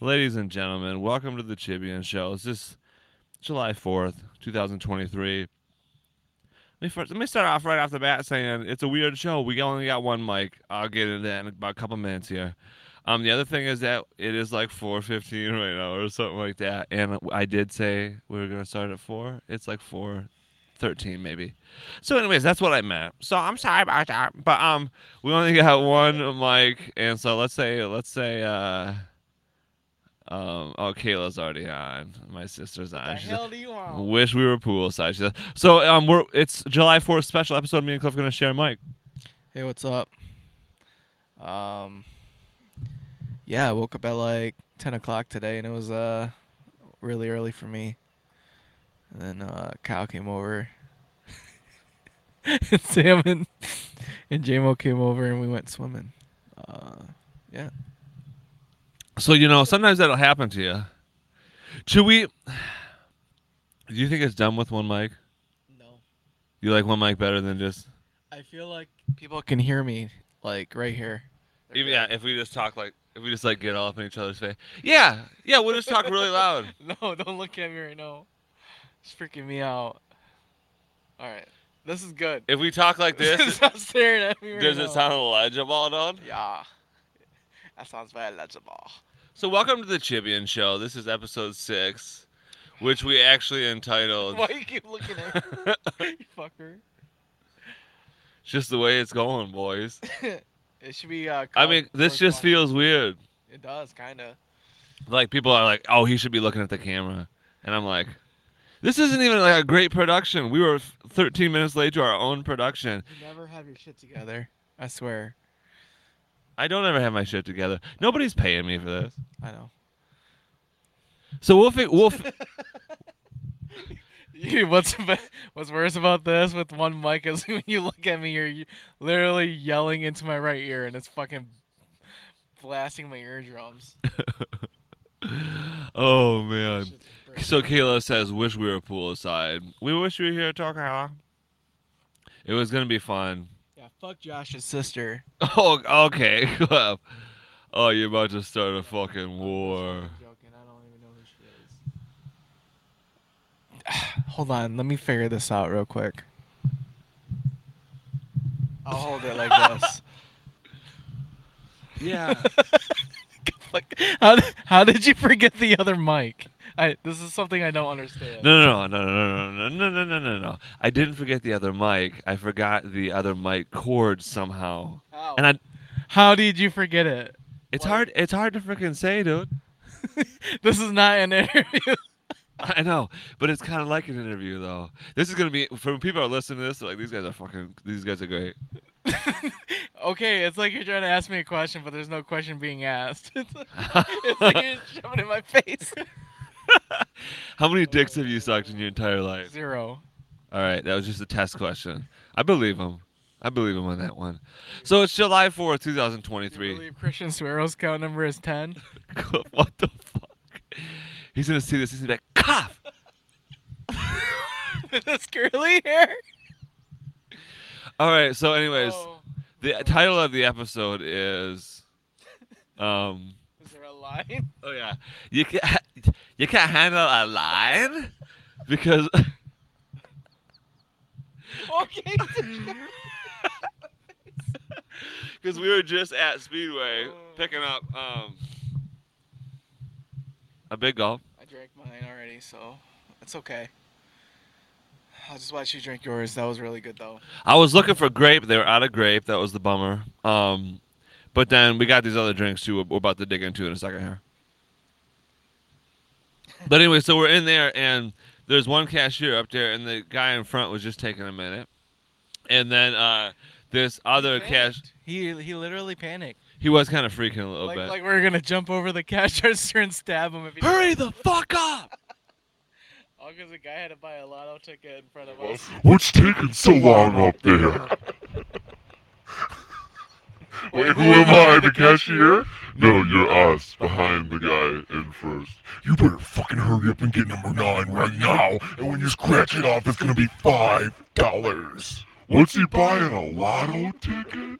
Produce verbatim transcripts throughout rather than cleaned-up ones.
Ladies and gentlemen, welcome to the Chibian Show. It's this July fourth, twenty twenty-three. Let me, first, let me start off right off the bat saying it's a weird show. We only got one mic. I'll get into that in about a couple minutes here. Um, the other thing is that it is like four fifteen right now or something like that. And I did say we were going to start at four. It's like four thirteen maybe. So anyways, that's what I meant. So I'm sorry about that. But um, we only got one mic. And so let's say, let's say, uh... Um, oh, Kayla's already on. My sister's on. What the She's hell do you want? Wish we were poolside. She's like, so um, we're it's July fourth special episode. Me and Cliff are gonna share a mic. Hey, what's up? Um, yeah, I woke up at like ten o'clock today, and it was uh really early for me. And then uh, Kyle came over, and Sam and, and J-Mo came over, and we went swimming. Uh, yeah. So, you know, sometimes that'll happen to you. Should we... Do you think it's done with one mic? No. You like one mic better than just... I feel like people can hear me, like, right here. Even, yeah, if we just talk, like... If we just, like, get all up in each other's face. Yeah! Yeah, we'll just talk really loud. No, don't look at me right now. It's freaking me out. All right. This is good. If we talk like this... Stop staring at me right does now. Does it sound illegible, dude? Yeah. That sounds very legible. So welcome to the Chibian Show. This is episode six, which we actually entitled... Why you keep looking at me? You fucker. It's just the way it's going, boys. It should be... Uh, I mean, this just fun. Feels weird. It does, kind of. Like, people are like, oh, he should be looking at the camera. And I'm like, this isn't even like a great production. We were thirteen minutes late to our own production. You never have your shit together. I swear. I don't ever have my shit together. Nobody's paying me for this. I know. So we'll fi- we'll. Fi- Dude, what's what's worse about this with one mic is when you look at me, you're literally yelling into my right ear, and it's fucking blasting my eardrums. Oh man! So Kayla says, "Wish we were poolside. We wish we were here talking. Huh? It was gonna be fun." Fuck Josh's sister. Oh, okay. Oh, you're about to start a fucking war. Hold on. Let me figure this out real quick. I'll hold it like this. Yeah. how, how did you forget the other mic? I, this is something I don't understand. No, no, no, no, no, no, no, no, no, no, no. I didn't forget the other mic. I forgot the other mic cord somehow. How? And I, how did you forget it? It's what? hard. It's hard to freaking say, dude. This is not an interview. I know, but it's kind of like an interview, though. This is gonna be for people who are listening to this. Like these guys are fucking. These guys are great. Okay, it's like you're trying to ask me a question, but there's no question being asked. It's like, it's like you're just shoving it in my face. How many dicks have you sucked in your entire life? Zero. All right, that was just a test question. I believe him. I believe him on that one. So it's July fourth, twenty twenty-three. I believe Christian Suero's count number is ten. What the fuck? He's going to see this. He's going to be like, cough! With his curly hair? All right, so anyways, oh. the title of the episode is... Um, is there a line? Oh, yeah. You can... You can't handle a line because. Okay. Because we were just at Speedway picking up um, a big gulp. I drank mine already, so it's okay. I'll just watch you drink yours. That was really good, though. I was looking for grape. They were out of grape. That was the bummer. Um, but then we got these other drinks too. We're about to dig into in a second here. But anyway, so we're in there, and there's one cashier up there, and the guy in front was just taking a minute. And then uh, this other cash. He he literally panicked. He was kind of freaking a little like, bit. Like we were gonna jump over the cash register and stab him. If he Hurry the fuck up! All because the guy had to buy a lotto ticket in front of us. What's taking so long up there? Wait, who am I, the cashier? No, you're us, behind the guy in first. You better fucking hurry up and get number nine right now, and when you scratch it off, it's gonna be five dollars. What's he buying, a lotto ticket?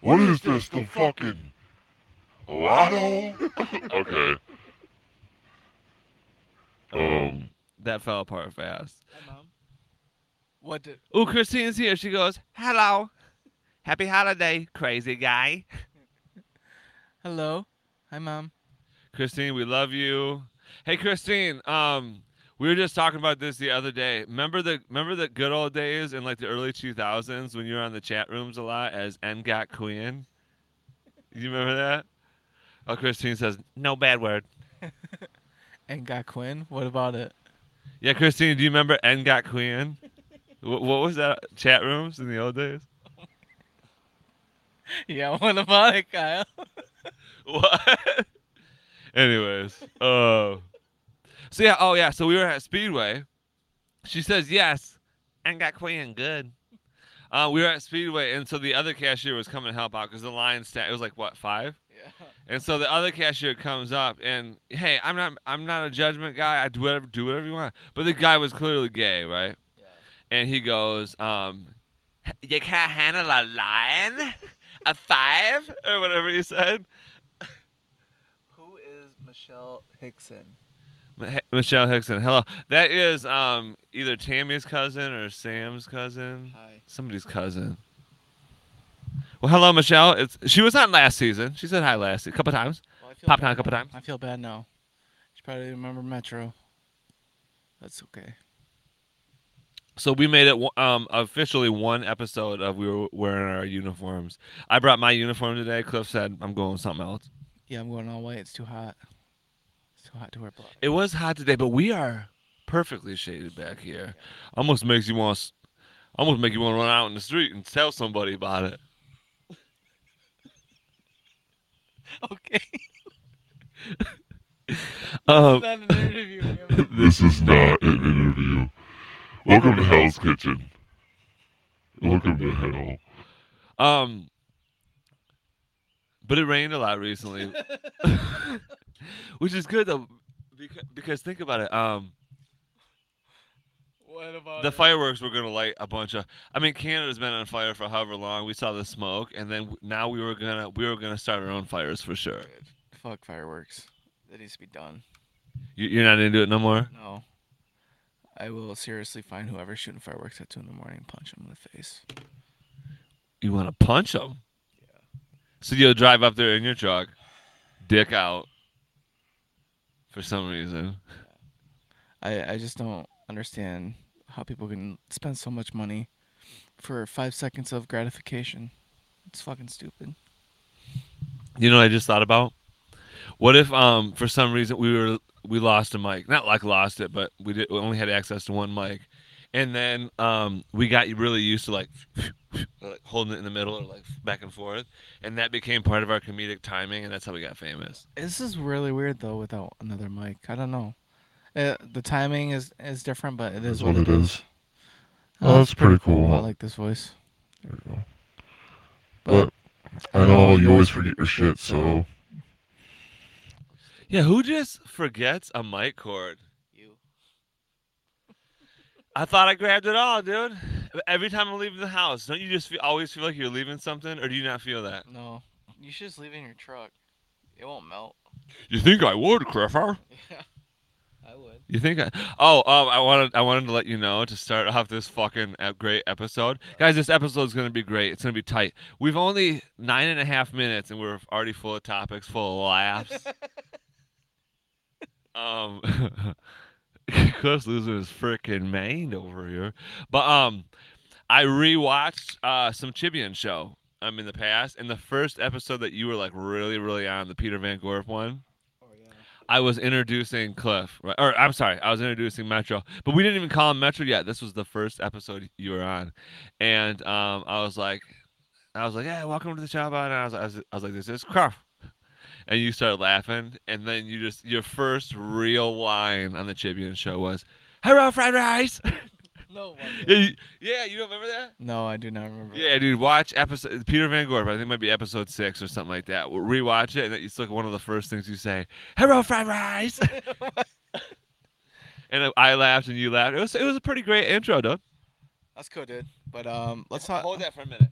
What is this, the fucking lotto? Okay. Um. That fell apart fast. Hi, Mom. What did... Ooh, Christine's here. She goes, hello. Happy holiday, crazy guy. Hello. Hi, Mom. Christine, we love you. Hey, Christine, um, we were just talking about this the other day. Remember the remember the good old days in like the early two thousands when you were on the chat rooms a lot as N G O T Queen? You remember that? Oh, Christine says, no bad word. N G O T Queen? What about it? Yeah, Christine, do you remember N G O T Queen? What, what was that? Chat rooms in the old days? Yeah, what about it, Kyle? What? Anyways, uh, so yeah, oh yeah, so we were at Speedway. She says yes, and got Queen good. Uh, we were at Speedway, and so the other cashier was coming to help out because the line stat it was like what five. Yeah. And so the other cashier comes up, and hey, I'm not, I'm not a judgment guy. I do whatever, do whatever you want. But the guy was clearly gay, right? Yeah. And he goes, um, you can't handle a line. A five or whatever you said. Who is Michelle Hickson? Ma- Michelle Hickson. Hello. That is um either Tammy's cousin or Sam's cousin. Hi. Somebody's cousin. Well, hello, Michelle. It's she was on last season. She said hi last season a couple times. Well, Pop down a couple times. I feel bad now. She probably didn't remember Metro. That's okay. So we made it um, officially one episode of we were wearing our uniforms. I brought my uniform today. Cliff said, I'm going with something else. Yeah, I'm going all white. It's too hot. It's too hot to wear black. It was hot today, but we are perfectly shaded back here. Yeah. Almost makes you want almost make you want to run out in the street and tell somebody about it. Okay. um, this is not an interview. This is not an interview. Welcome to Hell's Kitchen. Welcome to hell. Um, but it rained a lot recently, which is good though, because, because think about it. Um, what about the it? Fireworks were gonna light a bunch of. I mean, Canada's been on fire for however long. We saw the smoke, and then now we were gonna we were gonna start our own fires for sure. Fuck fireworks. That needs to be done. You, you're not into it no more? No. I will seriously find whoever's shooting fireworks at two in the morning and punch them in the face. You want to punch them? Yeah. So you'll drive up there in your truck, dick out, for some reason. I I just don't understand how people can spend so much money for five seconds of gratification. It's fucking stupid. You know what I just thought about? What if um for some reason we were... We lost a mic. Not like lost it, but we, did, we only had access to one mic. And then um, we got really used to like, like holding it in the middle or like back and forth. And that became part of our comedic timing, and that's how we got famous. This is really weird, though, without another mic. I don't know. Uh, the timing is, is different, but it is what, what it is. is. Oh, that's pretty cool. I like this voice. There you go. But, but I know you always forget your shit, so... Yeah, who just forgets a mic cord? You. I thought I grabbed it all, dude. Every time I leave the house, don't you just feel, always feel like you're leaving something, or do you not feel that? No. You should just leave it in your truck. It won't melt. You think I would, Clifford? Yeah, I would. You think I... Oh, um, I wanted I wanted to let you know to start off this fucking great episode. Guys, this episode's going to be great. It's going to be tight. We've only nine and a half minutes, and we're already full of topics, full of laughs. Um, Cliff's losing his freaking mind over here. But um, I rewatched uh some Chibian Show um in the past, and the first episode that you were like really really on, the Peter Van Gorff one. Oh yeah. I was introducing Cliff, right? Or I'm sorry, I was introducing Metro, but we didn't even call him Metro yet. This was the first episode you were on, and um, I was like, I was like, yeah, welcome to the show, and I was, I was, I was like, this is Cliff, and you started laughing, and then you just your first real line on the Chibian show was, "Hello, fried rice." No. Yeah, you don't remember that? No, I do not remember. Yeah, dude, watch episode Peter Van Gorff. I think it might be episode six or something like that. We'll rewatch it, and it's like one of the first things you say. Hello, fried rice. And I laughed, and you laughed. It was it was a pretty great intro, dude. That's cool, dude. But um, let's not hold that for a minute.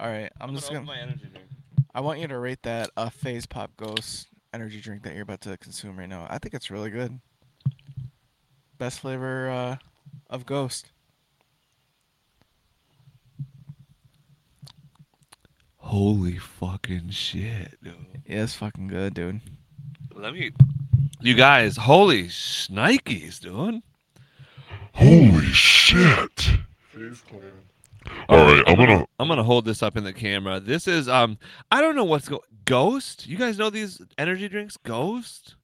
All right, I'm, I'm just gonna. gonna... My energy drink. I want you to rate that uh, FaZe Pop Ghost energy drink that you're about to consume right now. I think it's really good. Best flavor. Uh... Of Ghost. Holy fucking shit, dude. Yeah, it's fucking good, dude. Let me... You guys, holy shnikes, dude. Holy shit. All right, I'm gonna... I'm gonna hold this up in the camera. This is, um... I don't know what's going... Ghost? You guys know these energy drinks? Ghost?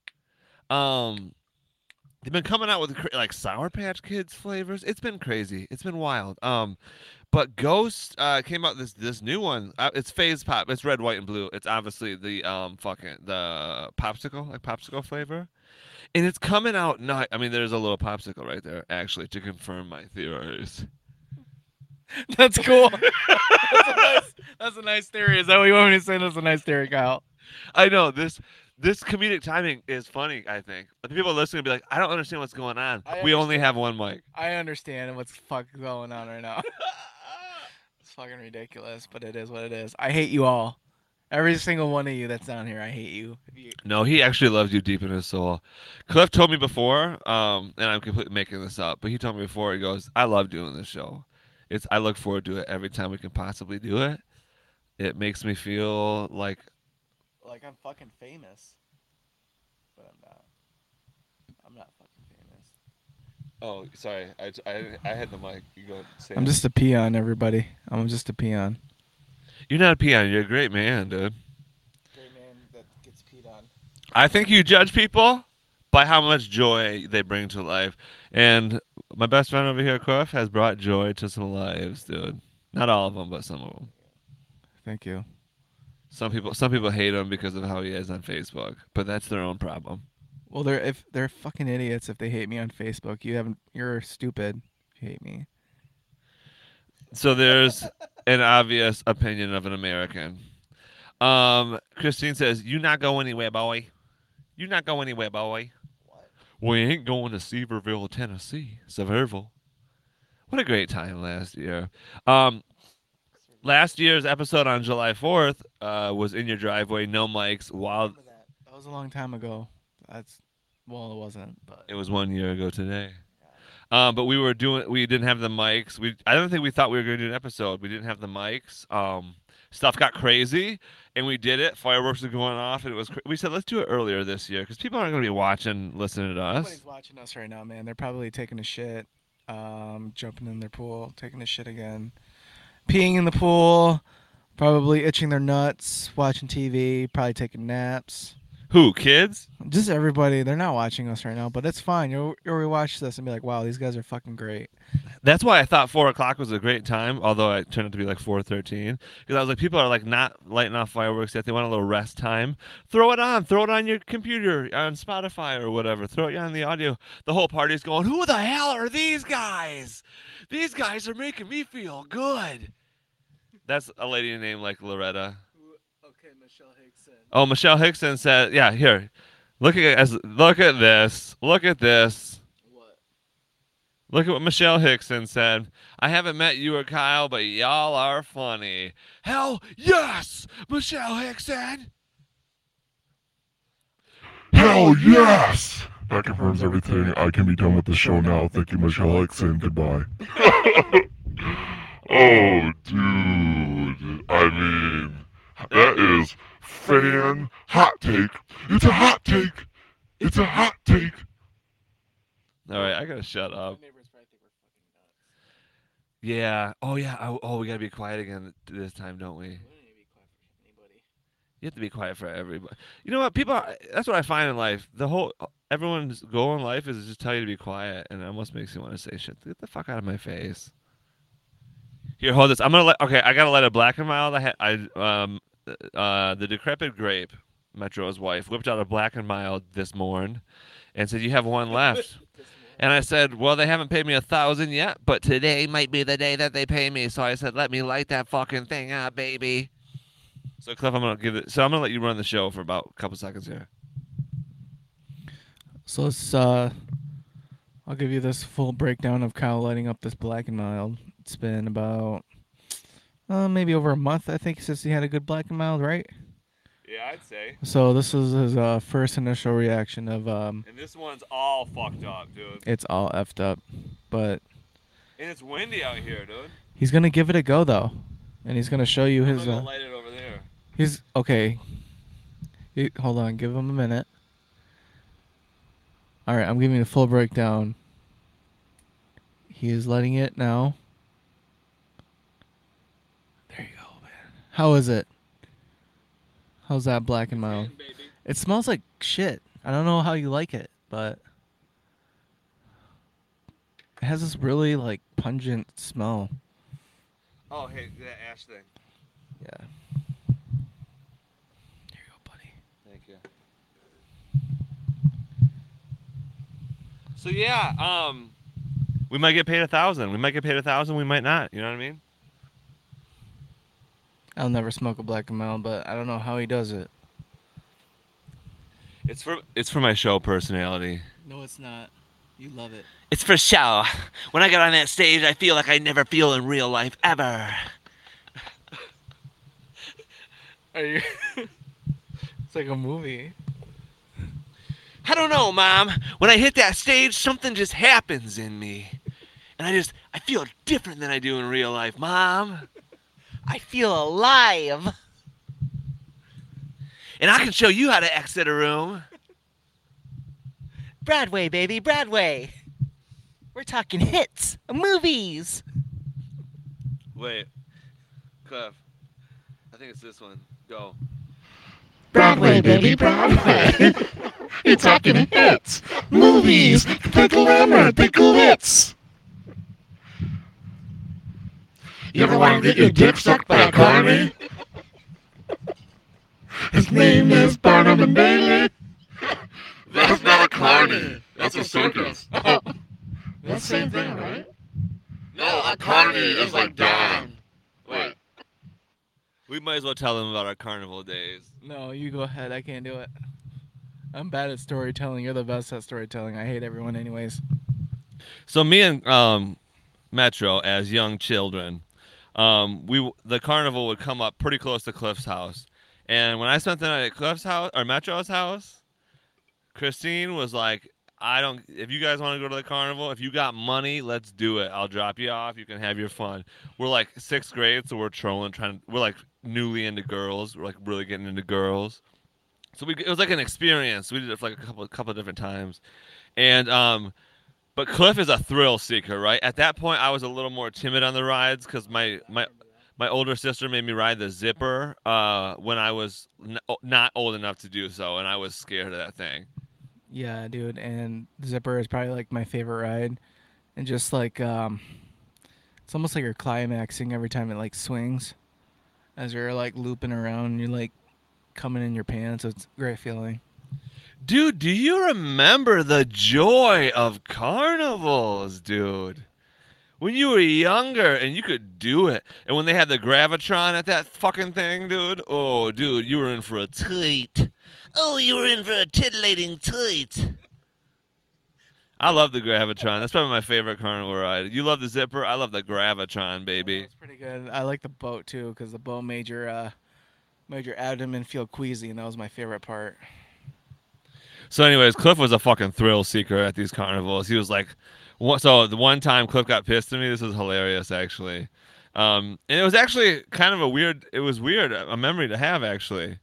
Um... They've been coming out with like Sour Patch Kids flavors. It's been crazy. It's been wild. Um, but Ghost uh, came out this this new one. Uh, it's FaZe Pop. It's red, white, and blue. It's obviously the um fucking the popsicle like popsicle flavor, and it's coming out. Not I mean, there's a little popsicle right there actually to confirm my theories. That's cool. that's, a nice, that's a nice theory. Is that what you want me to say? That's a nice theory, Kyle. I know this. This comedic timing is funny, I think. The people listening will be like, I don't understand what's going on. We only have one mic. I understand what's fuck going on right now. It's fucking ridiculous, but it is what it is. I hate you all. Every single one of you that's down here, I hate you. you. No, he actually loves you deep in his soul. Cliff told me before, um, and I'm completely making this up, but he told me before, he goes, I love doing this show. It's I look forward to it every time we can possibly do it. It makes me feel like... Like, I'm fucking famous. But I'm not. I'm not fucking famous. Oh, sorry. I, I, I had the mic. You go say I'm that. Just a peon, everybody. I'm just a peon. You're not a peon. You're a great man, dude. Great man that gets peed on. I think you judge people by how much joy they bring to life. And my best friend over here, Cliff, has brought joy to some lives, dude. Not all of them, but some of them. Thank you. Some people, some people hate him because of how he is on Facebook, but that's their own problem. Well, they're if they're fucking idiots if they hate me on Facebook. You haven't, you're stupid if you hate me. So there's an obvious opinion of an American. Um, Christine says, "You not go anywhere, boy. You not go anywhere, boy. What? We ain't going to Sevierville, Tennessee. Sevierville. What a great time last year." Um. Last year's episode on July fourth uh, was in your driveway, no mics. Wild. That. that was a long time ago. That's well, it wasn't. But it was one year ago today. Yeah. Um, but we were doing. We didn't have the mics. We. I don't think we thought we were going to do an episode. We didn't have the mics. Um, stuff got crazy, and we did it. Fireworks were going off, and it was. Cra- we said let's do it earlier this year because people aren't going to be watching, listening to us. Nobody's watching us right now, man. They're probably taking a shit, um, jumping in their pool, taking a shit again. Peeing in the pool, probably itching their nuts, watching T V, probably taking naps. Who, kids? Just everybody. They're not watching us right now, but it's fine. You'll, you'll rewatch this and be like, wow, these guys are fucking great. That's why I thought four o'clock was a great time, although it turned out to be like four thirteen. Because I was like, people are like not lighting off fireworks yet. They want a little rest time. Throw it on. Throw it on your computer, on Spotify or whatever. Throw it on the audio. The whole party's going, who the hell are these guys? These guys are making me feel good. That's a lady named like Loretta. Okay, Michelle Hickson. Oh, Michelle Hickson said, yeah, here. Look at as look at this. Look at this. What? Look at what Michelle Hickson said. I haven't met you or Kyle, but y'all are funny. Hell yes, Michelle Hickson. Hell yes. That confirms everything. I can be done with the show now. Thank you, Michelle Hickson. Goodbye. Oh, dude. I mean, that is fan hot take. It's a hot take. It's a hot take. All right, I got to shut up. Yeah. Oh, yeah. Oh, we got to be quiet again this time, don't we? You have to be quiet for everybody. You know what? People, that's what I find in life. The whole, everyone's goal in life is to just tell you to be quiet, and it almost makes you want to say shit. Get the fuck out of my face. Here, hold this. I'm going to let, okay, I got to let a black and mild. I, I, um, uh, the decrepit grape, Metro's wife, whipped out a black and mild this morn and said, you have one left. And I said, well, they haven't paid me a thousand yet, but today might be the day that they pay me. So I said, let me light that fucking thing up, baby. So Cliff, I'm gonna give it. So I'm gonna let you run the show for about a couple seconds here. So let's. Uh, I'll give you this full breakdown of Kyle lighting up this black and mild. It's been about uh, maybe over a month, I think, since he had a good black and mild, right? Yeah, I'd say. So this is his uh, first initial reaction of. Um, and this one's all fucked up, dude. It's all effed up, but. And it's windy out here, dude. He's gonna give it a go though, and he's gonna show you his. I'm gonna uh, light it over there. He's okay. He, hold on, give him a minute. All right, I'm giving you a full breakdown. He is letting it now. There you go, man. How is it? How's that black and mild? It smells like shit. I don't know how you like it, but it has this really like pungent smell. Oh, hey, that ash thing. Yeah. So yeah, um, we might get paid a thousand. We might get paid a thousand. We might not. You know what I mean? I'll never smoke a black and mild, but I don't know how he does it. It's for it's for my show personality. No, it's not. You love it. It's for show. When I get on that stage, I feel like I never feel in real life ever. Are you? It's like a movie. I don't know, Mom. When I hit that stage, something just happens in me. And I just, I feel different than I do in real life. Mom, I feel alive. And I can show you how to exit a room. Broadway, baby, Broadway. We're talking hits, movies. Wait, Cliff, I think it's this one. Go. Broadway, baby, Broadway. You're talking hits, movies, pickle hammer, pickle hits. You ever want to get your dick sucked by a carny? His name is Barnum and Bailey. That's not a carny. That's a circus. Oh, that's the same thing, right? No, a carny is like Don. Wait. We might as well tell them about our carnival days. No, you go ahead. I can't do it. I'm bad at storytelling. You're the best at storytelling. I hate everyone anyways. So me and um, Metro, as young children, um, we the carnival would come up pretty close to Cliff's house. And when I spent the night at Cliff's house or Metro's house, Christine was like, I don't, if you guys want to go to the carnival, if you got money, let's do it. I'll drop you off. You can have your fun. We're like sixth grade, so we're trolling, trying to, we're like newly into girls. We're like really getting into girls. So we, it was like an experience. We did it for like a couple, a couple of different times. And, um, but Cliff is a thrill seeker, right? At that point, I was a little more timid on the rides because my, my, my older sister made me ride the Zipper, uh, when I was n- not old enough to do so. And I was scared of that thing. Yeah, dude, and Zipper is probably, like, my favorite ride. And just, like, um, it's almost like you're climaxing every time it, like, swings. As you're, like, looping around, and you're, like, coming in your pants. It's a great feeling. Dude, do you remember the joy of carnivals, dude? When you were younger and you could do it. And when they had the Gravitron at that fucking thing, dude. Oh, dude, you were in for a treat. Oh, you were in for a titillating treat. I love the Gravitron. That's probably my favorite carnival ride. You love the Zipper. I love the Gravitron, baby. It's pretty good. I like the boat, too, because the boat made your, uh, made your abdomen feel queasy, and that was my favorite part. So anyways, Cliff was a fucking thrill seeker at these carnivals. He was like, so the one time Cliff got pissed at me, this is hilarious, actually. Um, and it was actually kind of a weird, it was weird, a memory to have, actually.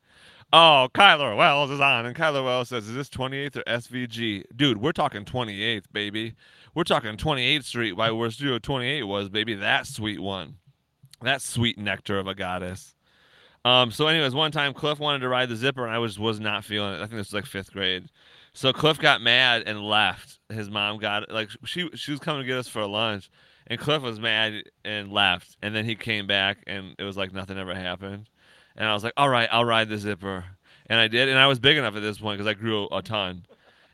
Oh, Kyler Wells is on, and Kyler Wells says, is this twenty-eighth or S V G? Dude, we're talking twenty-eighth, baby. We're talking twenty-eighth Street, why where Studio twenty-eight was, baby. That sweet one. That sweet nectar of a goddess. Um, so anyways, one time Cliff wanted to ride the zipper, and I was was not feeling it. I think this was like fifth grade. So Cliff got mad and left. His mom got like she she was coming to get us for lunch, and Cliff was mad and left. And then he came back, and it was like nothing ever happened. And I was like, all right, I'll ride the zipper, and I did. And I was big enough at this point because I grew a ton,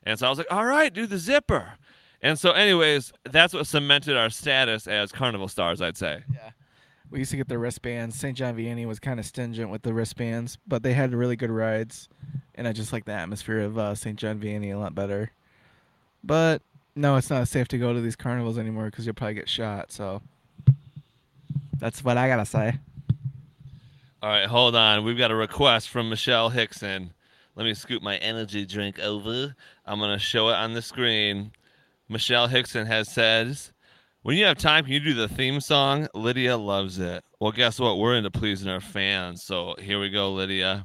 and so I was like, all right, do the zipper. And so anyways, that's what cemented our status as carnival stars, I'd say. Yeah. We used to get the wristbands. Saint John Vianney was kind of stringent with the wristbands, but they had really good rides, and I just like the atmosphere of uh, Saint John Vianney a lot better. But no, it's not safe to go to these carnivals anymore because you'll probably get shot. So that's what I gotta say. All right, hold on. We've got a request from Michelle Hickson. Let me scoop my energy drink over. I'm gonna show it on the screen. Michelle Hickson has says, when you have time, can you do the theme song? Lydia loves it. Well, guess what? We're into pleasing our fans. So here we go, Lydia.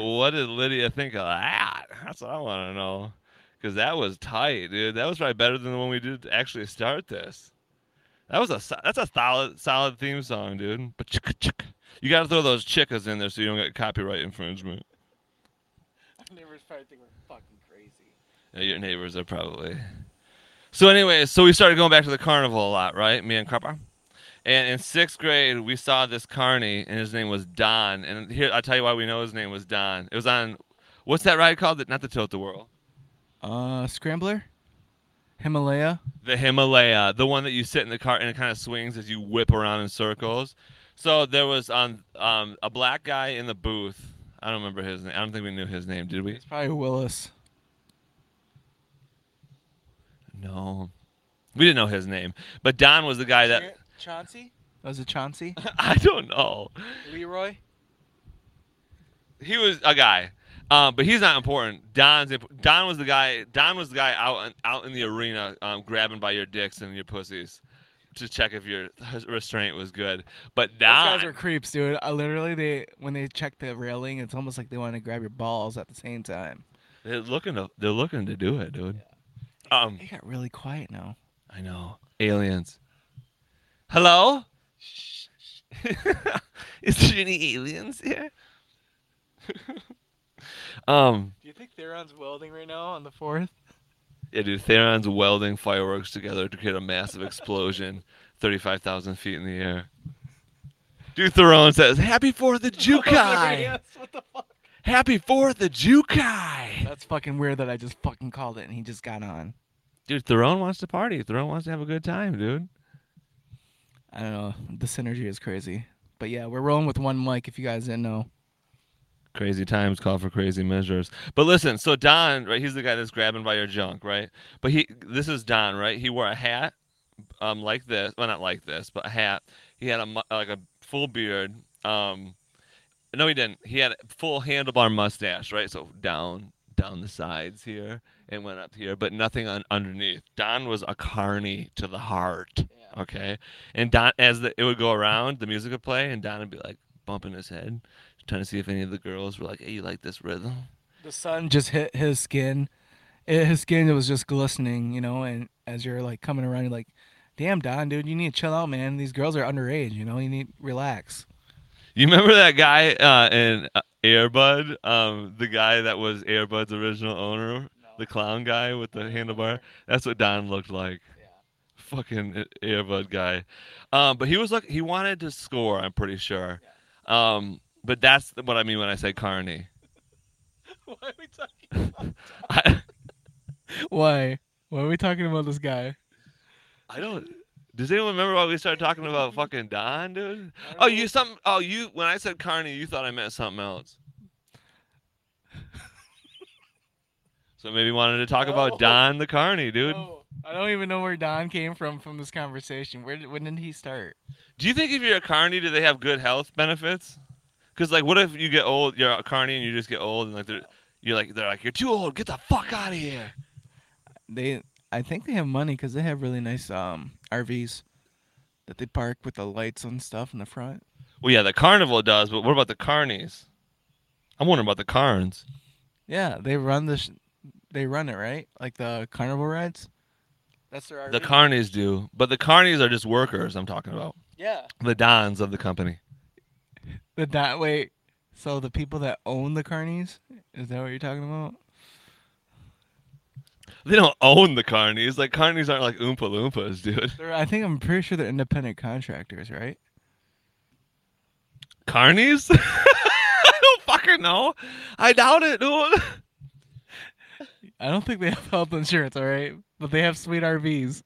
What did Lydia think of that? That's what I want to know. Because that was tight, dude. That was probably better than the one we did to actually start this. That was a that's a solid solid theme song, dude. But you got to throw those chickas in there so you don't get copyright infringement. Our neighbors probably think we're fucking crazy. Yeah, your neighbors are probably. So anyway, so we started going back to the carnival a lot, right? Me and Carpa. And in sixth grade, we saw this carny, and his name was Don. And here, I'll tell you why we know his name was Don. It was on, what's that ride called? Not the Tilt-A-Whirl. Uh, Scrambler? Himalaya? The Himalaya. The one that you sit in the cart and it kind of swings as you whip around in circles. So there was um, um, a black guy in the booth. I don't remember his name. I don't think we knew his name, did we? It's probably Willis. No. We didn't know his name. But Don was the guy that... Chauncey? Was it Chauncey? I don't know. Leroy? He was a guy, um, but he's not important. Don's imp- Don was the guy. Don was the guy out out in the arena, um, grabbing by your dicks and your pussies to check if your restraint was good. But Don, those guys are creeps, dude. I literally, they when they check the railing, it's almost like they want to grab your balls at the same time. They're looking to. They're looking to do it, dude. Yeah. Um, they got really quiet now. I know. Aliens. Hello? Is there any aliens here? um, Do you think Theron's welding right now on the fourth? Yeah, dude. Theron's welding fireworks together to create a massive explosion thirty-five thousand feet in the air. Dude, Theron says, happy fourth of Jukai! Yes, what the fuck? Happy fourth of Jukai! That's fucking weird that I just fucking called it and he just got on. Dude, Theron wants to party. Theron wants to have a good time, dude. I don't know. The synergy is crazy. But yeah, we're rolling with one mic if you guys didn't know. Crazy times call for crazy measures. But listen, so Don, right, he's the guy that's grabbing by your junk, right? But he, this is Don, right? He wore a hat um, like this. Well, not like this, but a hat. He had a, like a full beard. Um, no, he didn't. He had a full handlebar mustache, right? So down, down the sides here and went up here, but nothing on, underneath. Don was a carny to the heart. Okay, and Don, as the, it would go around, the music would play, and Don would be like bumping his head, trying to see if any of the girls were like, "Hey, you like this rhythm?" The sun just hit his skin; it, his skin it was just glistening, you know. And as you're like coming around, you're like, "Damn, Don, dude, you need to chill out, man. These girls are underage, you know. You need to relax." You remember that guy uh, in Airbud, um, the guy that was Airbud's original owner, no. The clown guy with the handlebar? That's what Don looked like. Fucking Airbud guy, um, but he was like he wanted to score. I'm pretty sure, yeah. um, but that's what I mean when I say carny. Why are we talking about? I, why? Why are we talking about this guy? I don't. Does anyone remember why we started talking about fucking Don, dude? Oh, you some. Oh, you. When I said carny, you thought I meant something else. So maybe wanted to talk oh. about Don the Carney, dude. Oh. I don't even know where Don came from from this conversation. Where did, when did he start? Do you think if you're a carny, do they have good health benefits? Because like, what if you get old? You're a carny and you just get old, and like they're you're like they're like you're too old. Get the fuck out of here. They, I think they have money because they have really nice um R Vs that they park with the lights and stuff in the front. Well, yeah, the carnival does, but what about the carnies? I'm wondering about the carns. Yeah, they run the, sh- they run it right, like the carnival rides. That's their R V. The carnies do, but the carnies are just workers. I'm talking about. Yeah. The dons of the company. The don. Wait. So the people that own the carnies? Is that what you're talking about? They don't own the carnies. Like carnies aren't like Oompa Loompas, dude. They're, I think I'm pretty sure they're independent contractors, right? Carnies? I don't fucking know. I doubt it, dude. I don't think they have health insurance, all right? But they have sweet R Vs.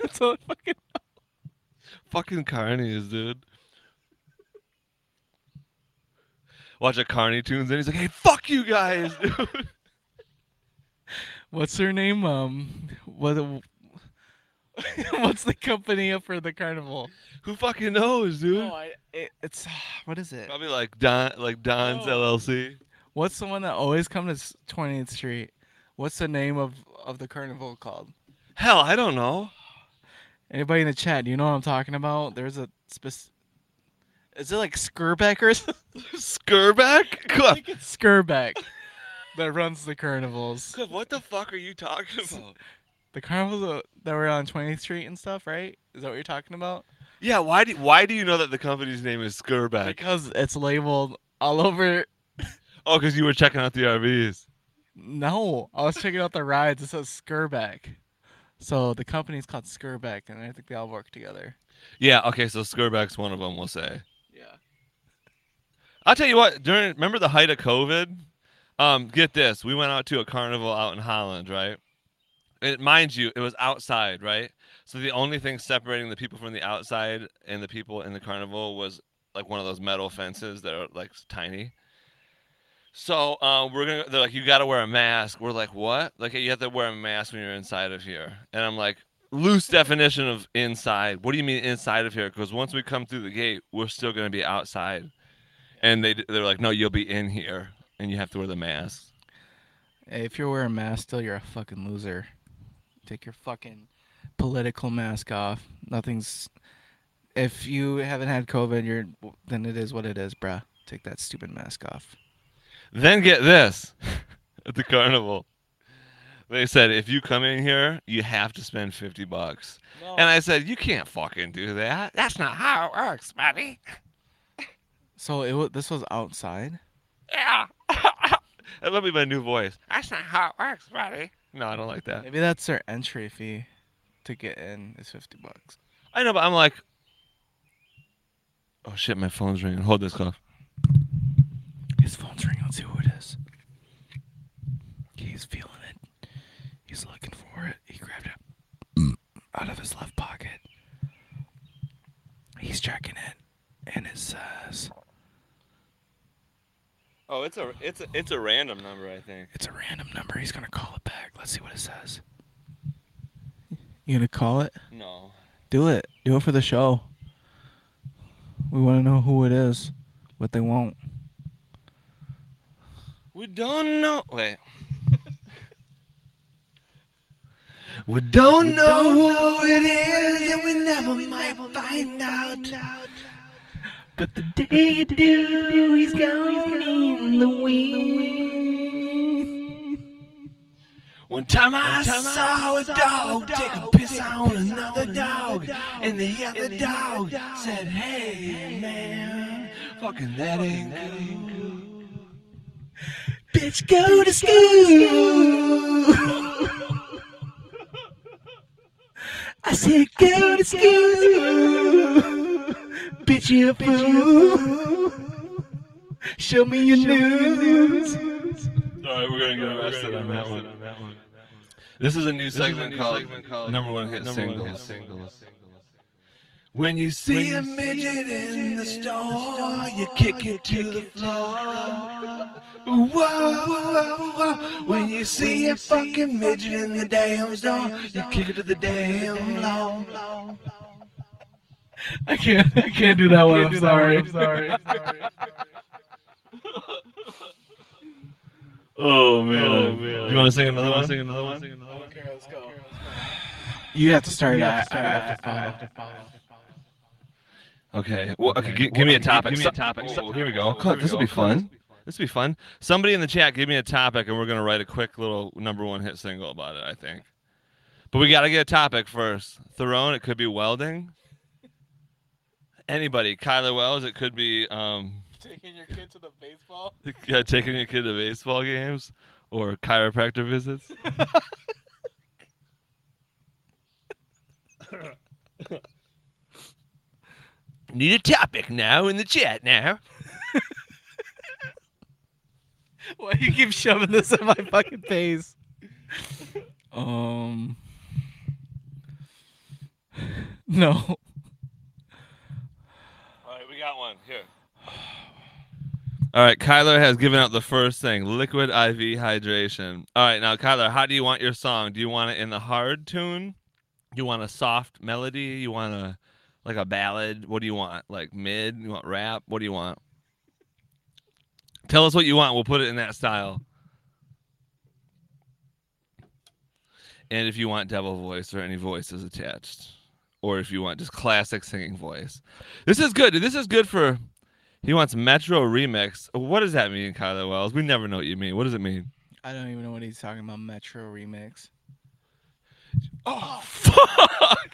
That's all I fucking know. Fucking carnies, dude. Watch a carny tunes in. He's like, hey, fuck you guys, dude. What's her name? Um, what? What's the company up for the carnival? Who fucking knows, dude? No, I, it, it's, what is it? Probably like, Don, like Don's oh. L L C. What's the one that always comes to twentieth Street? What's the name of, of the carnival called? Hell, I don't know. Anybody in the chat, do you know what I'm talking about? There's a specific... Is it like Skerbeck or something? Skerbeck? I think it's Skerbeck that runs the carnivals. Cliff, what the fuck are you talking about? The carnivals that were on twentieth Street and stuff, right? Is that what you're talking about? Yeah, why do, why do you know that the company's name is Skerbeck? Because it's labeled all over... Oh, because you were checking out the R Vs. No, I was checking out the rides. It says Skerbeck. So the company's called Skerbeck, and I think they all work together. Yeah, okay, so Skerbeck's one of them, we'll say. Yeah. I'll tell you what, during remember the height of COVID? Um, get this. We went out to a carnival out in Holland, right? It, mind you, it was outside, right? So the only thing separating the people from the outside and the people in the carnival was like one of those metal fences that are like tiny. So uh, we're gonna. They're like, you gotta wear a mask. We're like, what? Like, you have to wear a mask when you're inside of here. And I'm like, loose definition of inside. What do you mean inside of here? Because once we come through the gate, we're still gonna be outside. And they they're like, no, you'll be in here, and you have to wear the mask. Hey, if you're wearing a mask, still you're a fucking loser. Take your fucking political mask off. Nothing's. If you haven't had COVID, you're then it is what it is, bruh. Take that stupid mask off. Then get this, at the carnival, they said, if you come in here, you have to spend fifty bucks. No. And I said, you can't fucking do that. That's not how it works, buddy. So it this was outside? Yeah. That'll be my new voice. That's not how it works, buddy. No, I don't like that. Maybe that's their entry fee to get in is fifty bucks. I know, but I'm like, oh shit, my phone's ringing. Hold this, Cliff. His phone's ringing. Let's see who it is. He's feeling it. He's looking for it. He grabbed it out of his left pocket. He's checking it, and it says, "Oh, it's a it's a, it's a random number, I think." It's a random number. He's gonna call it back. Let's see what it says. You gonna call it? No. Do it. Do it for the show. We want to know who it is, but they won't. We don't know. Wait. we don't we know don't who it is, and we never we might find out. out. But the day you do, he's gone in the wind. One time I, One time saw, I saw a dog, a dog take a piss, take on, a piss another on another dog, dog and the other, and the dog, other dog said, "Hey man, fucking that ain't good." Bitch, go to school. I said, go to school. Bitch, you a fool. Show me your news. Alright, we're gonna get arrested on that one. This is a new segment called Number One Hit Singles. When you see when a midget in the store, you kick it to the floor. Whoa, whoa, whoa. When you see a fucking midget in the damn store, you kick it to the damn lawn. I can't, I can't do that one. I'm sorry. I'm sorry. Oh man. Oh man. You want to sing another one? Sing another one. Okay, let's go. You have to start. I have to follow. Okay. Well, okay. G- give me a topic. Give me a topic. So, oh, here we go. Cool. This will be fun. This will be fun. Somebody in the chat, give me a topic, and we're gonna write a quick little number one hit single about it. I think. But we gotta get a topic first. Theron, it could be welding. Anybody, Kyler Wells, it could be um, taking your kid to the baseball. Yeah, taking your kid to baseball games or chiropractor visits. Need a topic now in the chat now. Why do you keep shoving this in my fucking face? Um, no. All right, we got one here. All right, Kyler has given out the first thing: liquid I V hydration. All right, now Kyler, how do you want your song? Do you want it in the hard tune? You want a soft melody? You want a like a ballad? What do you want? Like mid? You want rap? What do you want? Tell us what you want. We'll put it in that style. And if you want devil voice or any voices attached, or if you want just classic singing voice, this is good. This is good for. He wants Metro Remix. What does that mean, Kyler Wells? We never know what you mean. What does it mean? I don't even know what he's talking about. Metro Remix. Oh fuck!